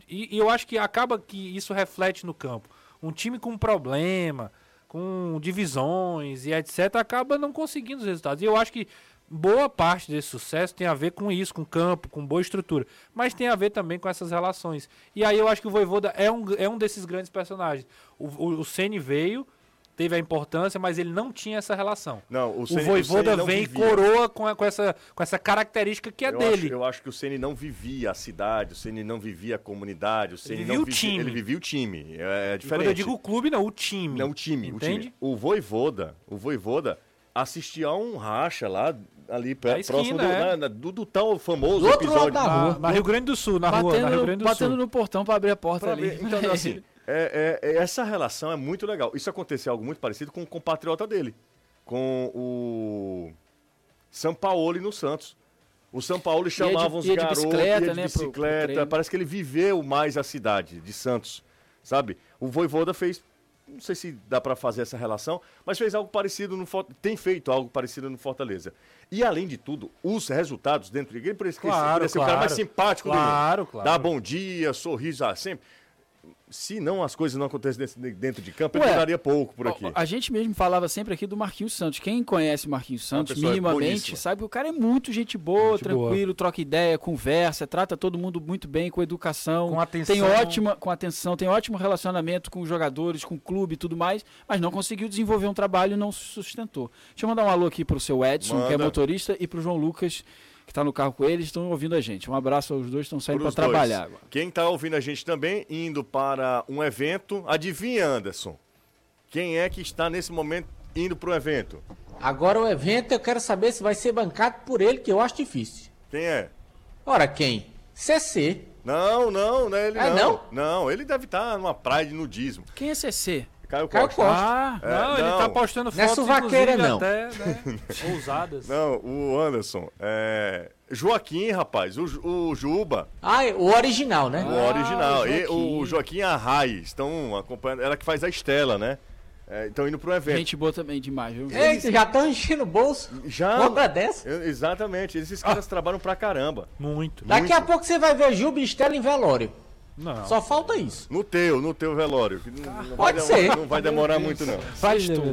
E eu acho que acaba que isso reflete no campo. Um time com problema, com divisões e etc, acaba não conseguindo os resultados. E eu acho que boa parte desse sucesso tem a ver com isso, com campo, com boa estrutura, mas tem a ver também com essas relações. E aí eu acho que o Vojvoda é um desses grandes personagens. O Sene veio, teve a importância, mas ele não tinha essa relação. Não, o Vojvoda vem e coroa com essa característica que é dele. Eu acho que o Sene não vivia a cidade, o Sene não vivia a comunidade, o Sene não vivia... Ele vivia o time, é diferente. Quando eu digo o clube, não, o time. Não, o time, entende? O Vojvoda assistia a um racha lá, ali próximo do tal famoso do outro episódio lado da rua, na Rio Grande do Sul, na Rio Grande do Sul, batendo no portão para abrir a porta ali. Então, assim, essa relação é muito legal. Isso aconteceu algo muito parecido com o compatriota dele, com o Sampaoli no Santos. O Sampaoli chamava os garotos de bicicleta, parece que ele viveu mais a cidade de Santos, sabe? O Vojvoda fez não sei se dá para fazer essa relação, mas fez algo parecido no tem feito algo parecido no Fortaleza. E, além de tudo, os resultados dentro de igreja, por isso que é o cara mais simpático do mundo. Claro. Dá bom dia, sorriso sempre. Se não, as coisas não acontecem dentro de campo, ele daria pouco por aqui. A gente mesmo falava sempre aqui do Marquinhos Santos. Quem conhece o Marquinhos Santos minimamente sabe que o cara é muito gente boa, tranquilo, troca ideia, conversa, trata todo mundo muito bem, com educação, com atenção. Tem ótimo relacionamento com os jogadores, com o clube e tudo mais, mas não conseguiu desenvolver um trabalho e não se sustentou. Deixa eu mandar um alô aqui pro seu Edson, que é motorista, e pro João Lucas, que está no carro com eles, estão ouvindo a gente. Um abraço aos dois, estão saindo para trabalhar agora. Quem está ouvindo a gente também, indo para um evento, adivinha, Anderson, quem é que está nesse momento indo para o evento? Agora o evento, eu quero saber se vai ser bancado por ele, que eu acho difícil. Quem é? Ora, quem? CC. Não é ele não. Não, ele deve estar numa praia de nudismo. Quem é CC? Caio Costa. Ele tá postando fotos, nessa vaqueira, não. Até, né, ousadas. Não, o Anderson, Joaquim, rapaz, o Juba. O original, né? O original. E o Joaquim Arrai, estão acompanhando, ela que faz a Estela, né? Estão indo para um evento. Gente boa também demais, viu? Eles já estão enchendo o bolso. Já. Compra dessa. Exatamente, esses caras trabalham pra caramba. Muito. Daqui a pouco você vai ver Juba e Estela em velório. Não. Só falta isso. No teu velório. Não vai demorar muito, não.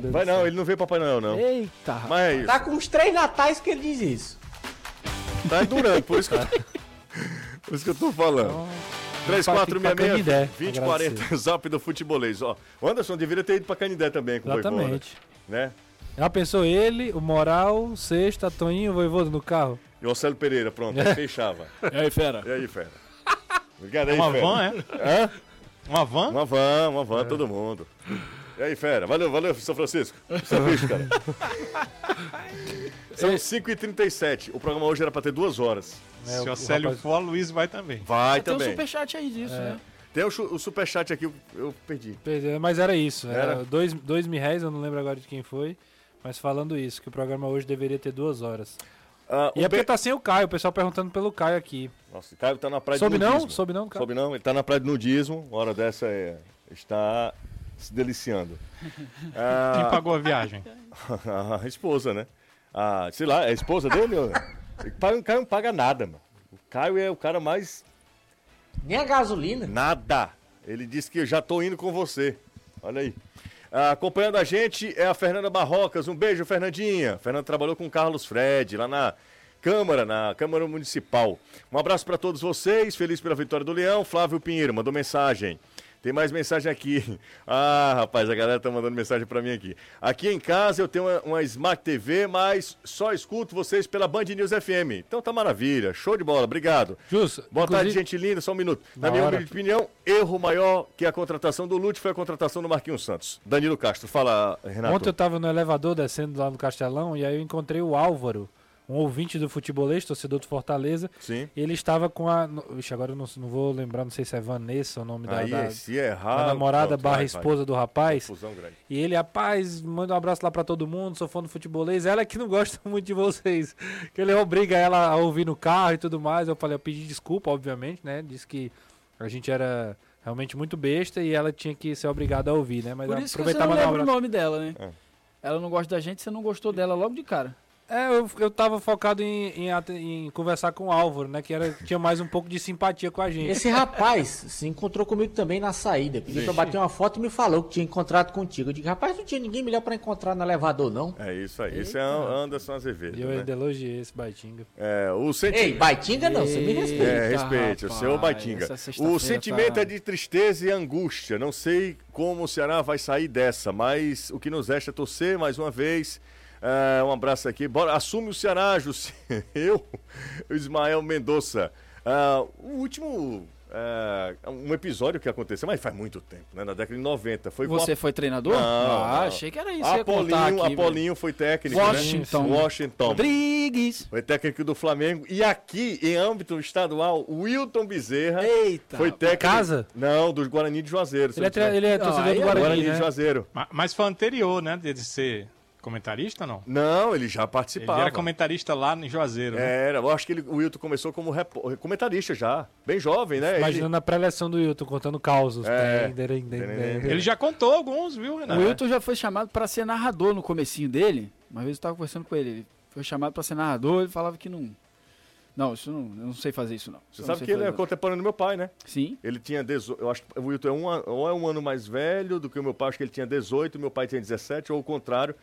Vai não, ele não veio Papai Noel, não. Eita. Mas tá com uns 3 natais que ele diz isso. Tá durando, por isso que eu tô falando. 3466-2040, zap do futebolês. Ó, o Anderson deveria ter ido pra Canindé também com o Vojvoda. Exatamente. Né? Já pensou ele, o Moral, Sexta, Toninha, o Vojvoda no carro? E o Marcelo Pereira, pronto, aí fechava. E aí, fera? Obrigado aí, fera. Uma van, é? Hã? Uma van, todo mundo. E aí, fera? Valeu, São Francisco. São bicho, cara. São 5h37. O programa hoje era pra ter 2 horas. Se o Célio for, a Luiz vai também. Vai também. Tem um superchat aí disso, né? Tem o superchat aqui, eu perdi. Mas era isso. Era 2 mil reais, eu não lembro agora de quem foi. Mas falando isso, que o programa hoje deveria ter 2 horas. Porque tá sem o Caio, o pessoal perguntando pelo Caio aqui. Nossa, o Caio tá na praia de nudismo. Soube não, Caio? Soube não, ele tá na praia de nudismo, uma hora dessa está se deliciando. Quem pagou a viagem? A esposa, né? Sei lá, é a esposa dele? O Caio não paga nada, mano. O Caio é o cara mais... Nem a gasolina. Nada. Ele disse que eu já tô indo com você. Olha aí. Acompanhando a gente é a Fernanda Barrocas. Um beijo, Fernandinha. Fernanda trabalhou com o Carlos Fred, lá na Câmara Municipal. Um abraço para todos vocês. Feliz pela vitória do Leão. Flávio Pinheiro mandou mensagem. Tem mais mensagem aqui. Rapaz, a galera tá mandando mensagem para mim aqui. Aqui em casa eu tenho uma Smart TV, mas só escuto vocês pela Band News FM. Então tá maravilha. Show de bola. Obrigado. Justo. Boa tarde, gente linda. Só um minuto. Na minha opinião, erro maior que a contratação do Lute foi a contratação do Marquinhos Santos. Danilo Castro. Fala, Renato. Ontem eu tava no elevador descendo lá no Castelão e aí eu encontrei o Álvaro, um ouvinte do futebolês, torcedor do Fortaleza. Sim. Ele estava com a... Ixi, agora eu não vou lembrar, não sei se é Vanessa o nome da namorada / esposa do rapaz. E ele, rapaz, manda um abraço lá pra todo mundo, sou fã do futebolês. Ela que não gosta muito de vocês, que ele obriga ela a ouvir no carro e tudo mais. Eu pedi desculpa, obviamente, né? Disse que a gente era realmente muito besta e ela tinha que ser obrigada a ouvir, né? Mas por isso que você não lembra o nome dela, né? Ela não gosta da gente, você não gostou dela logo de cara. Eu tava focado em conversar com o Álvaro, né? Que tinha mais um pouco de simpatia com a gente. Esse rapaz se encontrou comigo também na saída. Pediu pra bater uma foto e me falou que tinha encontrado contigo. Eu digo, rapaz, não tinha ninguém melhor pra encontrar no elevador, não. É isso aí. Isso é Anderson Azevedo. E eu ainda elogiei esse Baitinga. Ei, Baitinga não, você me respeita. Respeite, rapaz, o seu Baitinga. O sentimento é de tristeza e angústia. Não sei como o Ceará vai sair dessa, mas o que nos resta é torcer mais uma vez. Um abraço aqui. Bora, assume o Ceará, José. O Ismael Mendonça. O último um episódio que aconteceu, mas faz muito tempo, né? Na década de 90. Foi treinador? Não, achei que era isso. Apolinho foi técnico, Washington. Né? Washington Rodrigues. Foi técnico do Flamengo. E aqui, em âmbito estadual, Wilton Bezerra. Eita. Foi técnico. Casa? Não, do Guarani de Juazeiro. Ele é torcedor do Guarani, né? de Juazeiro. Mas foi anterior, né? De ser... Comentarista, não? Não, ele já participava. Ele era comentarista lá em Juazeiro, né? Era, eu acho que o Hilton começou como comentarista já, bem jovem, né? Imagina na pré-eleção do Hilton, contando causos. Ele já contou alguns, viu, Renato? O Hilton já foi chamado para ser narrador no comecinho dele. Uma vez eu estava conversando com ele, ele foi chamado para ser narrador, ele falava que não... Não, isso não, eu não sei fazer isso, não. Você sabe que ele é contemporâneo do meu pai, né? Sim. Ele tinha 18, eu acho que o Wilton é um ano mais velho do que o meu pai, acho que ele tinha 18, meu pai tinha 17, ou o contrário,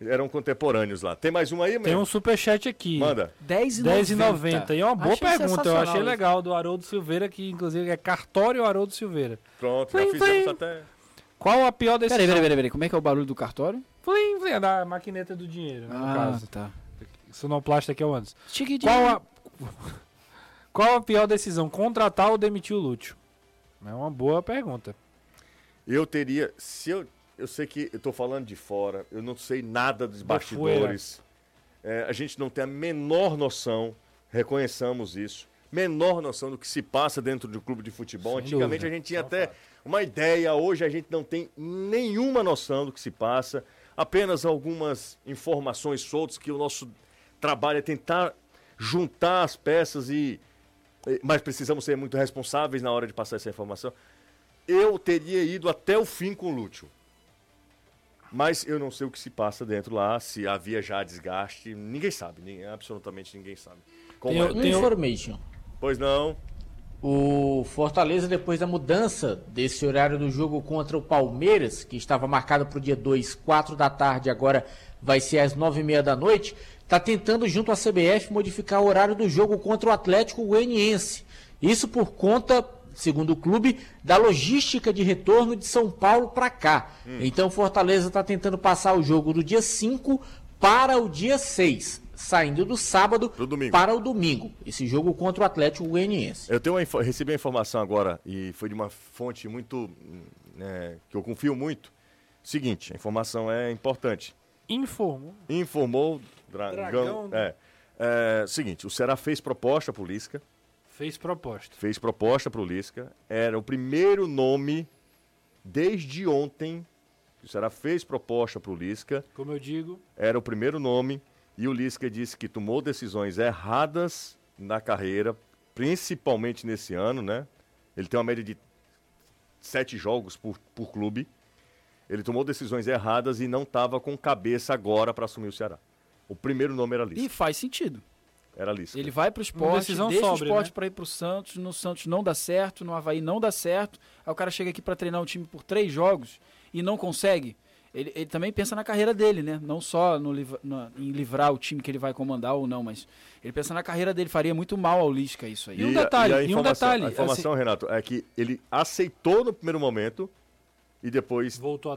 eram contemporâneos lá. Tem mais um aí, mesmo? Tem um superchat aqui. Manda. R$10,90. E é uma boa pergunta, eu achei legal, do Haroldo Silveira, que inclusive é cartório Haroldo Silveira. Pronto, já fizemos até... Qual a pior decisão? Peraí, como é que é o barulho do cartório? Flim, da maquineta do dinheiro, no caso. Tá. Sonoplasta aqui é o Anderson. Qual a pior decisão? Contratar ou demitir o Lúcio? É uma boa pergunta. Eu teria... Eu sei que eu tô falando de fora, eu não sei nada dos bastidores. A gente não tem a menor noção, reconheçamos isso, menor noção do que se passa dentro de um clube de futebol. Sem antigamente dúvida. A gente tinha até uma ideia, hoje a gente não tem nenhuma noção do que se passa, apenas algumas informações soltas que o nosso trabalho é tentar... juntar as peças mas precisamos ser muito responsáveis na hora de passar essa informação. Eu teria ido até o fim com o Lúcio. Mas eu não sei o que se passa dentro lá, se havia já desgaste, ninguém sabe, absolutamente ninguém sabe. Tem information. Pois não. O Fortaleza, depois da mudança desse horário do jogo contra o Palmeiras, que estava marcado para o dia 2, 4 da tarde, agora vai ser às 9h30 da noite, está tentando, junto à CBF, modificar o horário do jogo contra o Atlético Goianiense. Isso por conta, segundo o clube, da logística de retorno de São Paulo para cá. Então o Fortaleza está tentando passar o jogo do dia 5 para o dia 6. Saindo do sábado para o domingo. Esse jogo contra o Atlético Goianiense. Eu recebi a informação agora, e foi de uma fonte muito... que eu confio muito. Seguinte, a informação é importante. Informou Dragão. Seguinte, o Ceará fez proposta pro Lisca. Fez proposta pro Lisca. Era o primeiro nome desde ontem. O Ceará fez proposta pro Lisca. Como eu digo... Era o primeiro nome... E o Lisca disse que tomou decisões erradas na carreira, principalmente nesse ano, né? Ele tem uma média de 7 jogos por clube. Ele tomou decisões erradas e não estava com cabeça agora para assumir o Ceará. O primeiro nome era Lisca. E faz sentido. Era Lisca. Ele vai para o Esporte, deixa o Esporte, né? Para ir para o Santos. No Santos não dá certo, no Avaí não dá certo. Aí o cara chega aqui para treinar o time por 3 jogos e não consegue... Ele também pensa na carreira dele, né? Não só em livrar o time que ele vai comandar ou não, mas ele pensa na carreira dele. Faria muito mal ao Lisca isso aí. E um detalhe. A informação, assim, Renato, é que ele aceitou no primeiro momento e depois voltou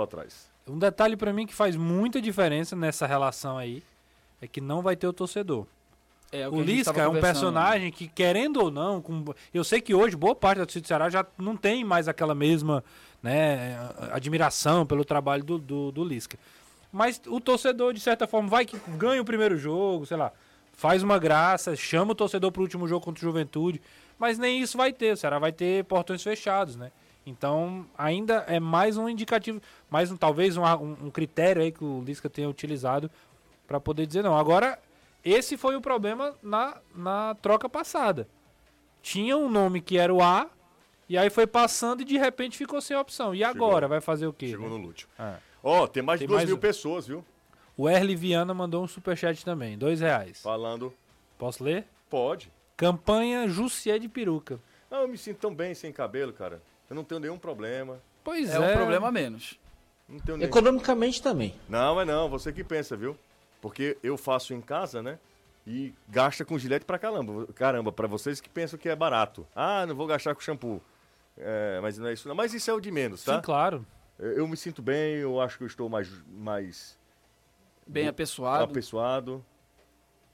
atrás. Um detalhe pra mim que faz muita diferença nessa relação aí é que não vai ter o torcedor. O Lisca é um personagem que, querendo ou não, eu sei que hoje boa parte da torcida do Ceará já não tem mais aquela mesma, admiração pelo trabalho do Lisca. Mas o torcedor, de certa forma, vai que ganha o primeiro jogo, sei lá, faz uma graça, chama o torcedor pro último jogo contra o Juventude, mas nem isso vai ter, o Ceará vai ter portões fechados, né? Então, ainda é mais um indicativo, talvez um critério aí que o Lisca tenha utilizado para poder dizer não. Agora... Esse foi o problema na troca passada. Tinha um nome que era o A, e aí foi passando e de repente ficou sem opção. E agora? Vai fazer o quê? Chegou no Lúcio. Tem mais de 2 mil pessoas, viu? O Erle Viana mandou um superchat também, R$2. Falando. Posso ler? Pode. Campanha Jussier de peruca. Eu me sinto tão bem sem cabelo, cara. Eu não tenho nenhum problema. Pois é. É um problema a menos. Não tenho nenhum. Economicamente também. Não, é não. Você que pensa, viu? Porque eu faço em casa, né? E gasta com gilete pra caramba. Caramba, pra vocês que pensam que é barato. Não vou gastar com shampoo. Mas não é isso não. Mas isso é o de menos, tá? Sim, claro. Eu me sinto bem, eu acho que eu estou mais bem apessoado.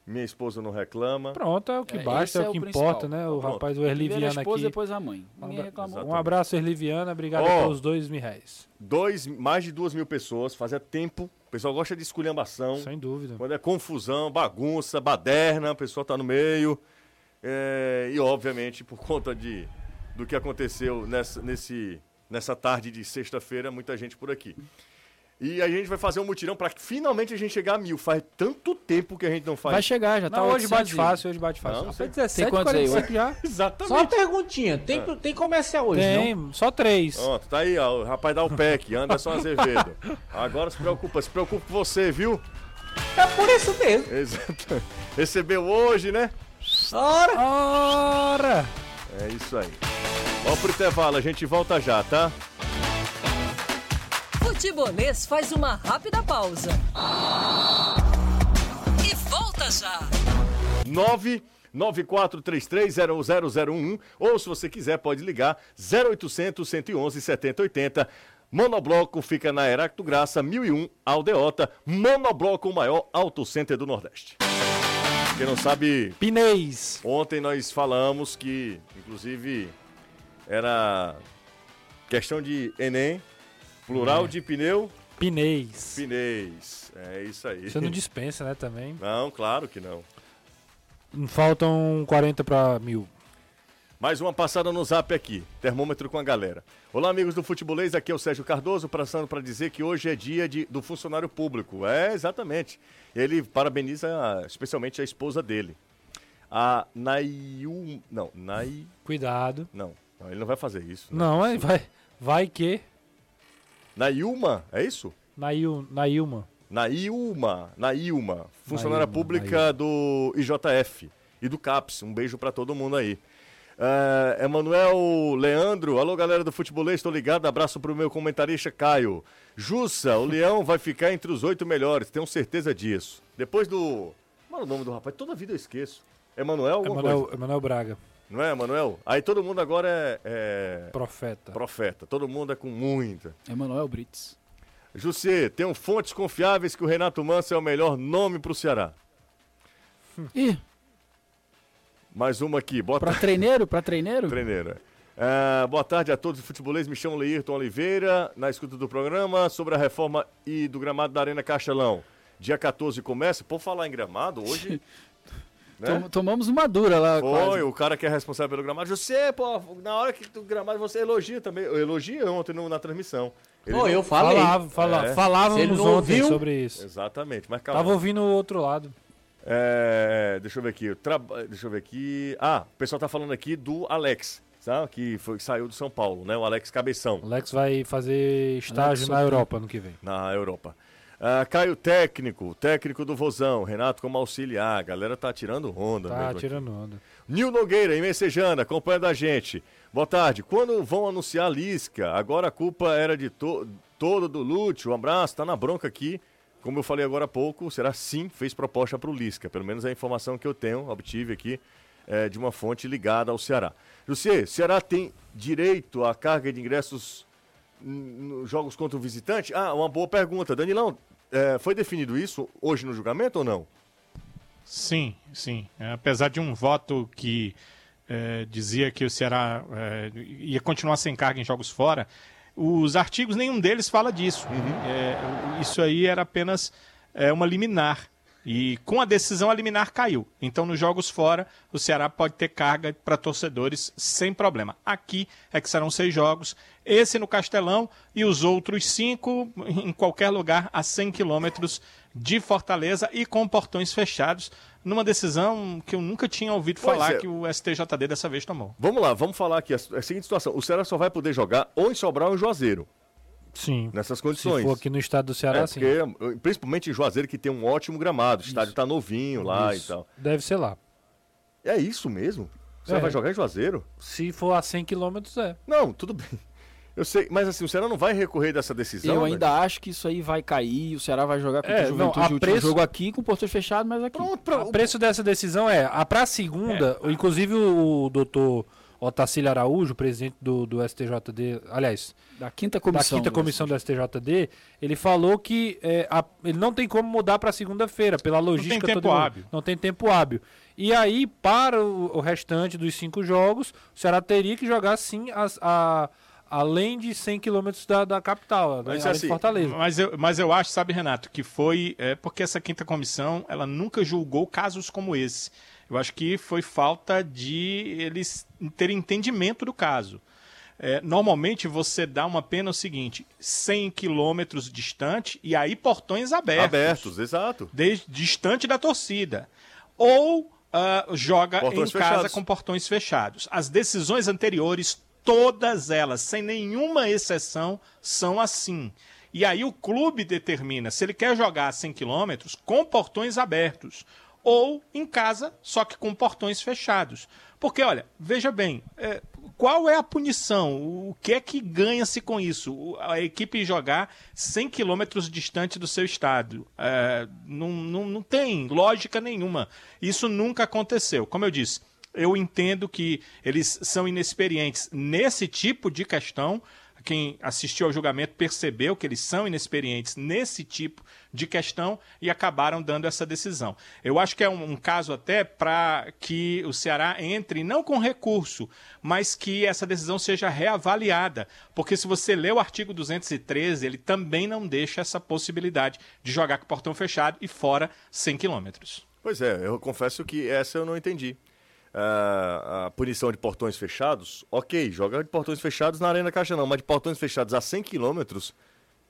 Minha esposa não reclama. Pronto, é o que basta, é o que importa, né? O rapaz, o Erle Viana aqui. A esposa, depois a mãe. Ninguém reclamou. Um abraço, Erle Viana. Obrigado pelos R$2.000. Mais de 2 mil pessoas, fazia tempo. O pessoal gosta de esculhambação. Sem dúvida. Quando é confusão, bagunça, baderna, o pessoal tá no meio. E, obviamente, por conta do que aconteceu nessa tarde de sexta-feira, muita gente por aqui. E a gente vai fazer um mutirão para que finalmente a gente chegar a 1000. Faz tanto tempo que a gente não faz. Vai chegar, já tá. Não, hoje bate fácil. Não, tem 17, 45 já. Exatamente. Só uma perguntinha. Tem comercial hoje, tem, não? Tem, só 3. Pronto, tá aí, ó. O rapaz dá o pack, Anderson Azevedo. Agora se preocupa com você, viu? É por isso mesmo. Exato. Recebeu hoje, né? Ora! É isso aí. Vamos pro intervalo, a gente volta já, tá? Futebolês faz uma rápida pausa. E volta já. 994330001 ou, se você quiser, pode ligar 0800 111 7080. Monobloco fica na Heráclito Graça, 1001, Aldeota. Monobloco, o maior autocenter do Nordeste. Quem não sabe... Pinês. Ontem nós falamos que, inclusive, era questão de Enem... Plural de pneu? Pinês. É isso aí. Você não dispensa, né, também? Não, claro que não. Faltam 40 para 1000. Mais uma passada no zap aqui. Termômetro com a galera. Olá, amigos do Futebolês. Aqui é o Sérgio Cardoso, passando para dizer que hoje é dia do funcionário público. É, exatamente. Ele parabeniza especialmente a esposa dele. A Naiu... Não, Nai... Cuidado. Não, ele não vai fazer isso. Né? Não, ele vai... Vai que... Nailma, é isso? Nailma, funcionária pública do IJF e do CAPS. Um beijo pra todo mundo aí. Emanuel Leandro, alô galera do Futebolês, estou ligado, abraço pro meu comentarista Caio. Jussa, o Leão vai ficar entre os 8 melhores, tenho certeza disso. Depois do... Mano, o nome do rapaz, toda vida eu esqueço. Emanuel Braga. Não é, Emanuel? Aí todo mundo agora é... Profeta. Todo mundo é com muita. Emanuel Brits. Jussê, tenho fontes confiáveis que o Renato Manso é o melhor nome pro Ceará. Ih. Mais uma aqui. Bota... Pra treineiro? Treineiro, é. Boa tarde a todos os futebolês. Me chamo Leirton Oliveira, na escuta do programa, sobre a reforma e do gramado da Arena Castelão. Dia 14 começa. Por falar em gramado, hoje... Né? Tomamos uma dura lá. Foi, o cara que é responsável pelo gramado. Você, pô, na hora que tu gramado, você elogia também. Eu elogiei ontem na transmissão. Eu falei. Falávamos ontem sobre isso. Exatamente, mas calma. Tava ouvindo o outro lado. Deixa eu ver aqui. Ah, o pessoal tá falando aqui do Alex, sabe? Que saiu do São Paulo, né? O Alex Cabeção. O Alex vai fazer estágio na Europa ano que vem. Na Europa. Caio técnico do Vozão, Renato como auxiliar, a galera tá tirando onda. Tá tirando onda. Nil Nogueira, em Messejana, acompanhando a gente. Boa tarde, quando vão anunciar Lisca? Agora a culpa era de todo do Lúcio, um abraço, tá na bronca aqui. Como eu falei agora há pouco, será sim, fez proposta pro Lisca, pelo menos a informação que eu tenho, obtive aqui de uma fonte ligada ao Ceará. José, Ceará tem direito à carga de ingressos jogos contra o visitante? Ah, uma boa pergunta. Danilão, foi definido isso hoje no julgamento ou não? Sim. Apesar de um voto que dizia que o Ceará ia continuar sem carga em jogos fora, os artigos, nenhum deles fala disso. Uhum. Isso aí era apenas uma liminar. E com a decisão, a liminar caiu. Então, nos jogos fora, o Ceará pode ter carga para torcedores sem problema. Aqui é que serão 6 jogos, esse no Castelão e os outros 5 em qualquer lugar a 100 quilômetros de Fortaleza e com portões fechados, numa decisão que eu nunca tinha ouvido falar que o STJD dessa vez tomou. Vamos lá, vamos falar aqui a seguinte situação. O Ceará só vai poder jogar ou em Sobral ou em Juazeiro. Sim, nessas condições. Se for aqui no estado do Ceará, sim. Porque, principalmente em Juazeiro, que tem um ótimo gramado, o estádio tá novinho lá e tal. Deve ser lá. É isso mesmo? Você vai jogar em Juazeiro? Se for a 100 quilômetros, Não, tudo bem. Eu sei, mas assim, o Ceará não vai recorrer dessa decisão. Eu ainda acho que isso aí vai cair, o Ceará vai jogar contra o Juventude, o preço... jogo aqui com o portões fechados, mas aqui. Pronto, o preço dessa decisão para a segunda, inclusive o doutor Otacílio Araújo, presidente do STJD, aliás, da quinta comissão do STJD, ele falou que ele não tem como mudar para segunda-feira, pela logística não tem tempo hábil. E aí, para o restante dos 5 jogos, o Ceará teria que jogar sim além de 100 quilômetros da capital, mas, área de Fortaleza. Mas eu acho, sabe, Renato, que foi porque essa quinta comissão ela nunca julgou casos como esse. Eu acho que foi falta de eles terem entendimento do caso. normalmente você dá uma pena o seguinte, 100 quilômetros distante, e aí portões abertos. Abertos, exato. Distante da torcida. Ou joga portões em fechados. Casa com portões fechados. As decisões anteriores, todas elas, sem nenhuma exceção, são assim. E aí o clube determina se ele quer jogar 100 quilômetros com portões abertos ou em casa, só que com portões fechados. Porque, olha, veja bem, qual é a punição? O que é que ganha-se com isso? A equipe jogar 100 quilômetros distante do seu estado. Não tem lógica nenhuma. Isso nunca aconteceu. Como eu disse, eu entendo que eles são inexperientes nesse tipo de questão. Quem assistiu ao julgamento percebeu que eles são inexperientes nesse tipo de questão e acabaram dando essa decisão. Eu acho que é um caso até para que o Ceará entre, não com recurso, mas que essa decisão seja reavaliada. Porque se você lê o artigo 213, ele também não deixa essa possibilidade de jogar com portão fechado e fora 100 quilômetros. Pois é, eu confesso que essa eu não entendi. A punição de portões fechados, ok, joga de portões fechados na Arena Castelão, mas de portões fechados a 100 km,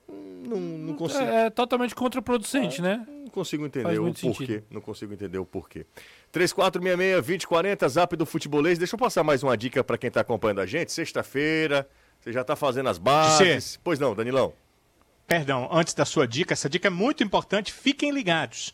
não consigo. É totalmente contraproducente, né? Não consigo entender o porquê. 3466-2040, zap do futebolês. Deixa eu passar mais uma dica para quem está acompanhando a gente. Sexta-feira, você já está fazendo as bases. Sim. Pois não, Danilão. Perdão, antes da sua dica, essa dica é muito importante, fiquem ligados.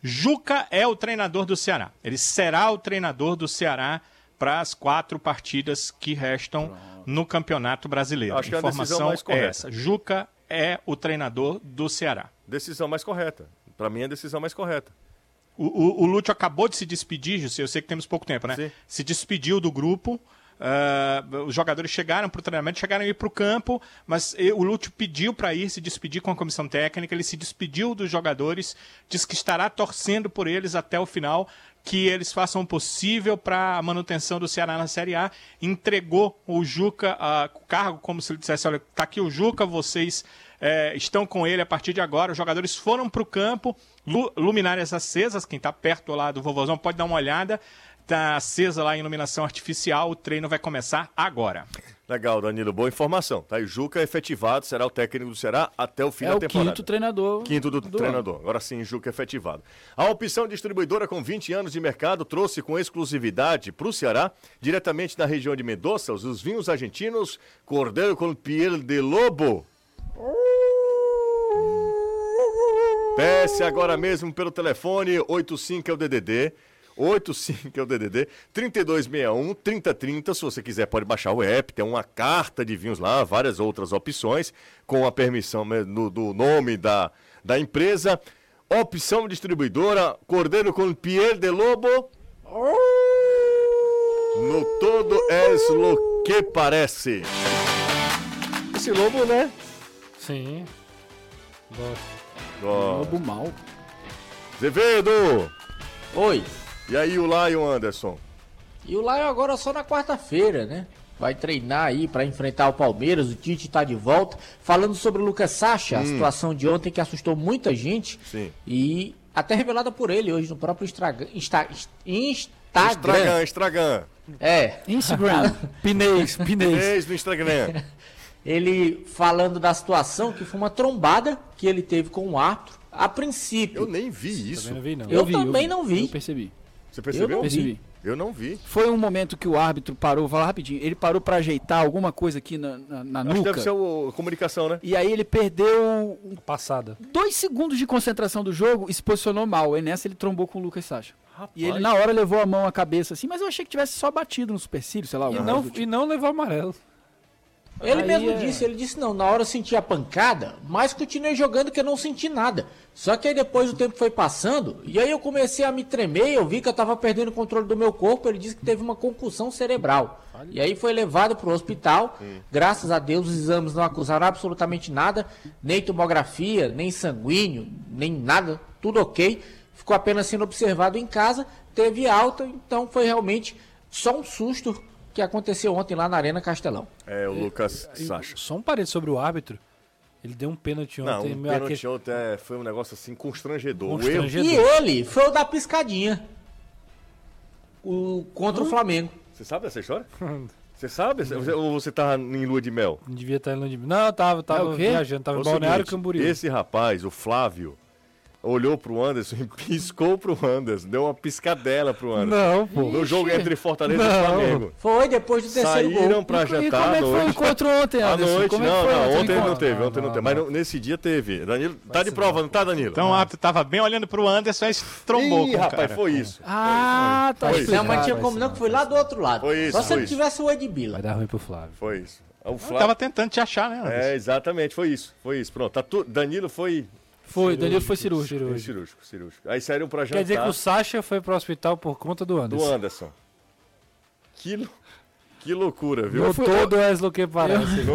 Juca é o treinador do Ceará. Ele será o treinador do Ceará para as 4 partidas que restam no Campeonato Brasileiro. Acho que a informação mais correta é essa. Juca é o treinador do Ceará. Decisão mais correta. Para mim é a decisão mais correta. O Lúcio acabou de se despedir, José, eu sei que temos pouco tempo, né? Sim. Se despediu do grupo. Os jogadores chegaram para o treinamento, chegaram a ir para o campo, mas o Lúcio pediu para ir se despedir com a comissão técnica, ele se despediu dos jogadores, diz que estará torcendo por eles até o final, que eles façam o possível para a manutenção do Ceará na Série A, entregou o Juca o cargo, como se ele dissesse, olha, está aqui o Juca, vocês estão com ele a partir de agora, os jogadores foram para o campo, luminárias acesas, quem está perto lá do vovozão pode dar uma olhada, está acesa lá em iluminação artificial, o treino vai começar agora. Legal, Danilo, boa informação. Tá? E Juca efetivado, será o técnico do Ceará até o fim da temporada. É o quinto treinador. Quinto do treinador, agora sim, Juca efetivado. A opção distribuidora com 20 anos de mercado trouxe com exclusividade para o Ceará, diretamente da região de Mendoza, os vinhos argentinos Cordeiro com Piel de Lobo. Peça agora mesmo pelo telefone, 85 é o DDD. 85 é o DDD, 3261 3030, se você quiser pode baixar o app, tem uma carta de vinhos lá, várias outras opções, com a permissão do nome da empresa, opção distribuidora, Cordeiro com Piel de Lobo, no todo es lo que parece. Esse lobo, né? Sim, gosto. Lobo mau. Zevedo! Oi! E aí o Lion, Anderson? E o Lion agora só na quarta-feira, né? Vai treinar aí para enfrentar o Palmeiras, o Tite tá de volta. Falando sobre o Lucas Sacha, a situação de ontem que assustou muita gente. Sim. E até revelada por ele hoje no próprio Instagram. É. Instagram. Pinês no Instagram. Ele falando da situação que foi uma trombada que ele teve com o árbitro. A princípio. Eu nem vi isso. Eu também não vi. Eu percebi. Você percebeu? Eu percebi. Eu não vi. Foi um momento que o árbitro parou, vou falar rapidinho, ele parou pra ajeitar alguma coisa aqui na nuca. Acho que deve ser a comunicação, né? E aí ele perdeu... Passada. 2 segundos de concentração do jogo e se posicionou mal. E nessa ele trombou com o Lucas Sacha. Rapaz. E ele na hora levou a mão à cabeça assim, mas eu achei que tivesse só batido no supercílio, sei lá. E não levou amarelo. Ele mesmo disse, não, na hora eu senti a pancada, mas continuei jogando que eu não senti nada. Só que aí depois o tempo foi passando, e aí eu comecei a me tremer, eu vi que eu tava perdendo o controle do meu corpo, ele disse que teve uma concussão cerebral. E aí foi levado pro hospital, graças a Deus os exames não acusaram absolutamente nada, nem tomografia, nem sanguíneo, nem nada, tudo ok. Ficou apenas sendo observado em casa, teve alta, então foi realmente só um susto que aconteceu ontem lá na Arena Castelão. É, o Lucas Sacha. Só um parede sobre o árbitro, ele deu um pênalti ontem. Ontem foi um negócio assim constrangedor. E ele foi o da piscadinha contra o Flamengo. Você sabe dessa história? Você sabe? Ou você tava em lua de mel? Não devia estar em lua de mel. Não, eu tava viajando, tava em Balneário Camboriú. Esse rapaz, o Flávio, olhou pro Anderson e piscou pro Anderson. Deu uma piscadela pro Anderson. Não, pô. No jogo entre Fortaleza e Flamengo. Foi depois do terceiro gol. Saíram pra jantar à noite. Como é que foi o encontro ontem, Anderson? À noite, ontem não teve. Mas nesse dia teve. Danilo, tá de prova, não tá, Danilo? Então o árbitro tava bem olhando pro Anderson e trombou. Ih, rapaz, foi isso. Ah, tá isso. Não, mas tinha como não, que foi lá do outro lado. Foi isso. Só se ele tivesse o Edbila. Vai dar ruim pro Flávio. Foi isso. O Flávio tava tentando te achar, né, Anderson? É, exatamente, foi isso. Foi isso, pronto. Danilo foi... Foi, cirúrgico. Danilo foi cirúrgico. Foi cirúrgico. Aí saíram pra jantar. Quer dizer que o Sacha foi pro hospital por conta do Anderson. Do Anderson. Que loucura, viu? No todo é lo que parece.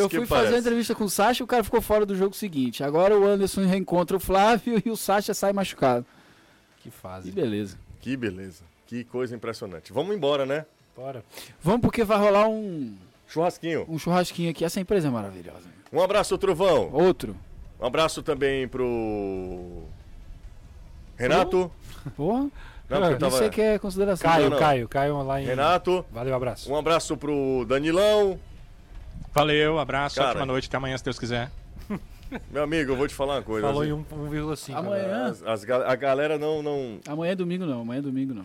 Eu fui fazer uma entrevista com o Sacha e o cara ficou fora do jogo seguinte. Agora o Anderson reencontra o Flávio e o Sacha sai machucado. Que fase. Que beleza. Que beleza. Que coisa impressionante. Vamos embora, né? Bora. Vamos porque vai rolar um... churrasquinho. Um churrasquinho aqui. Essa empresa é maravilhosa. Um abraço, Trovão. Outro. Um abraço também pro Renato. Porra. Você quer consideração. Caio lá em... Renato. Valeu, abraço. Um abraço pro Danilão. Valeu, abraço. Cara. Ótima noite. Até amanhã, se Deus quiser. Meu amigo, eu vou te falar uma coisa. Falou em 1,5. Amanhã... A galera não... Amanhã é domingo, não.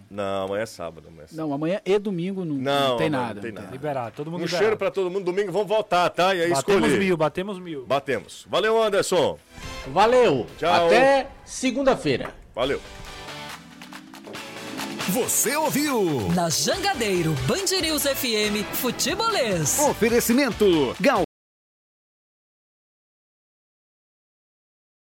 Não, amanhã é sábado. Não, amanhã é domingo, não tem nada. Liberado, todo mundo liberado. Um cheiro pra todo mundo. Domingo vamos voltar, tá? E aí escolher. Batemos mil. Batemos. Valeu, Anderson. Valeu. Tchau. Até segunda-feira. Valeu. Você ouviu? Na Jangadeiro Band News FM Futebolês. Oferecimento. Gal.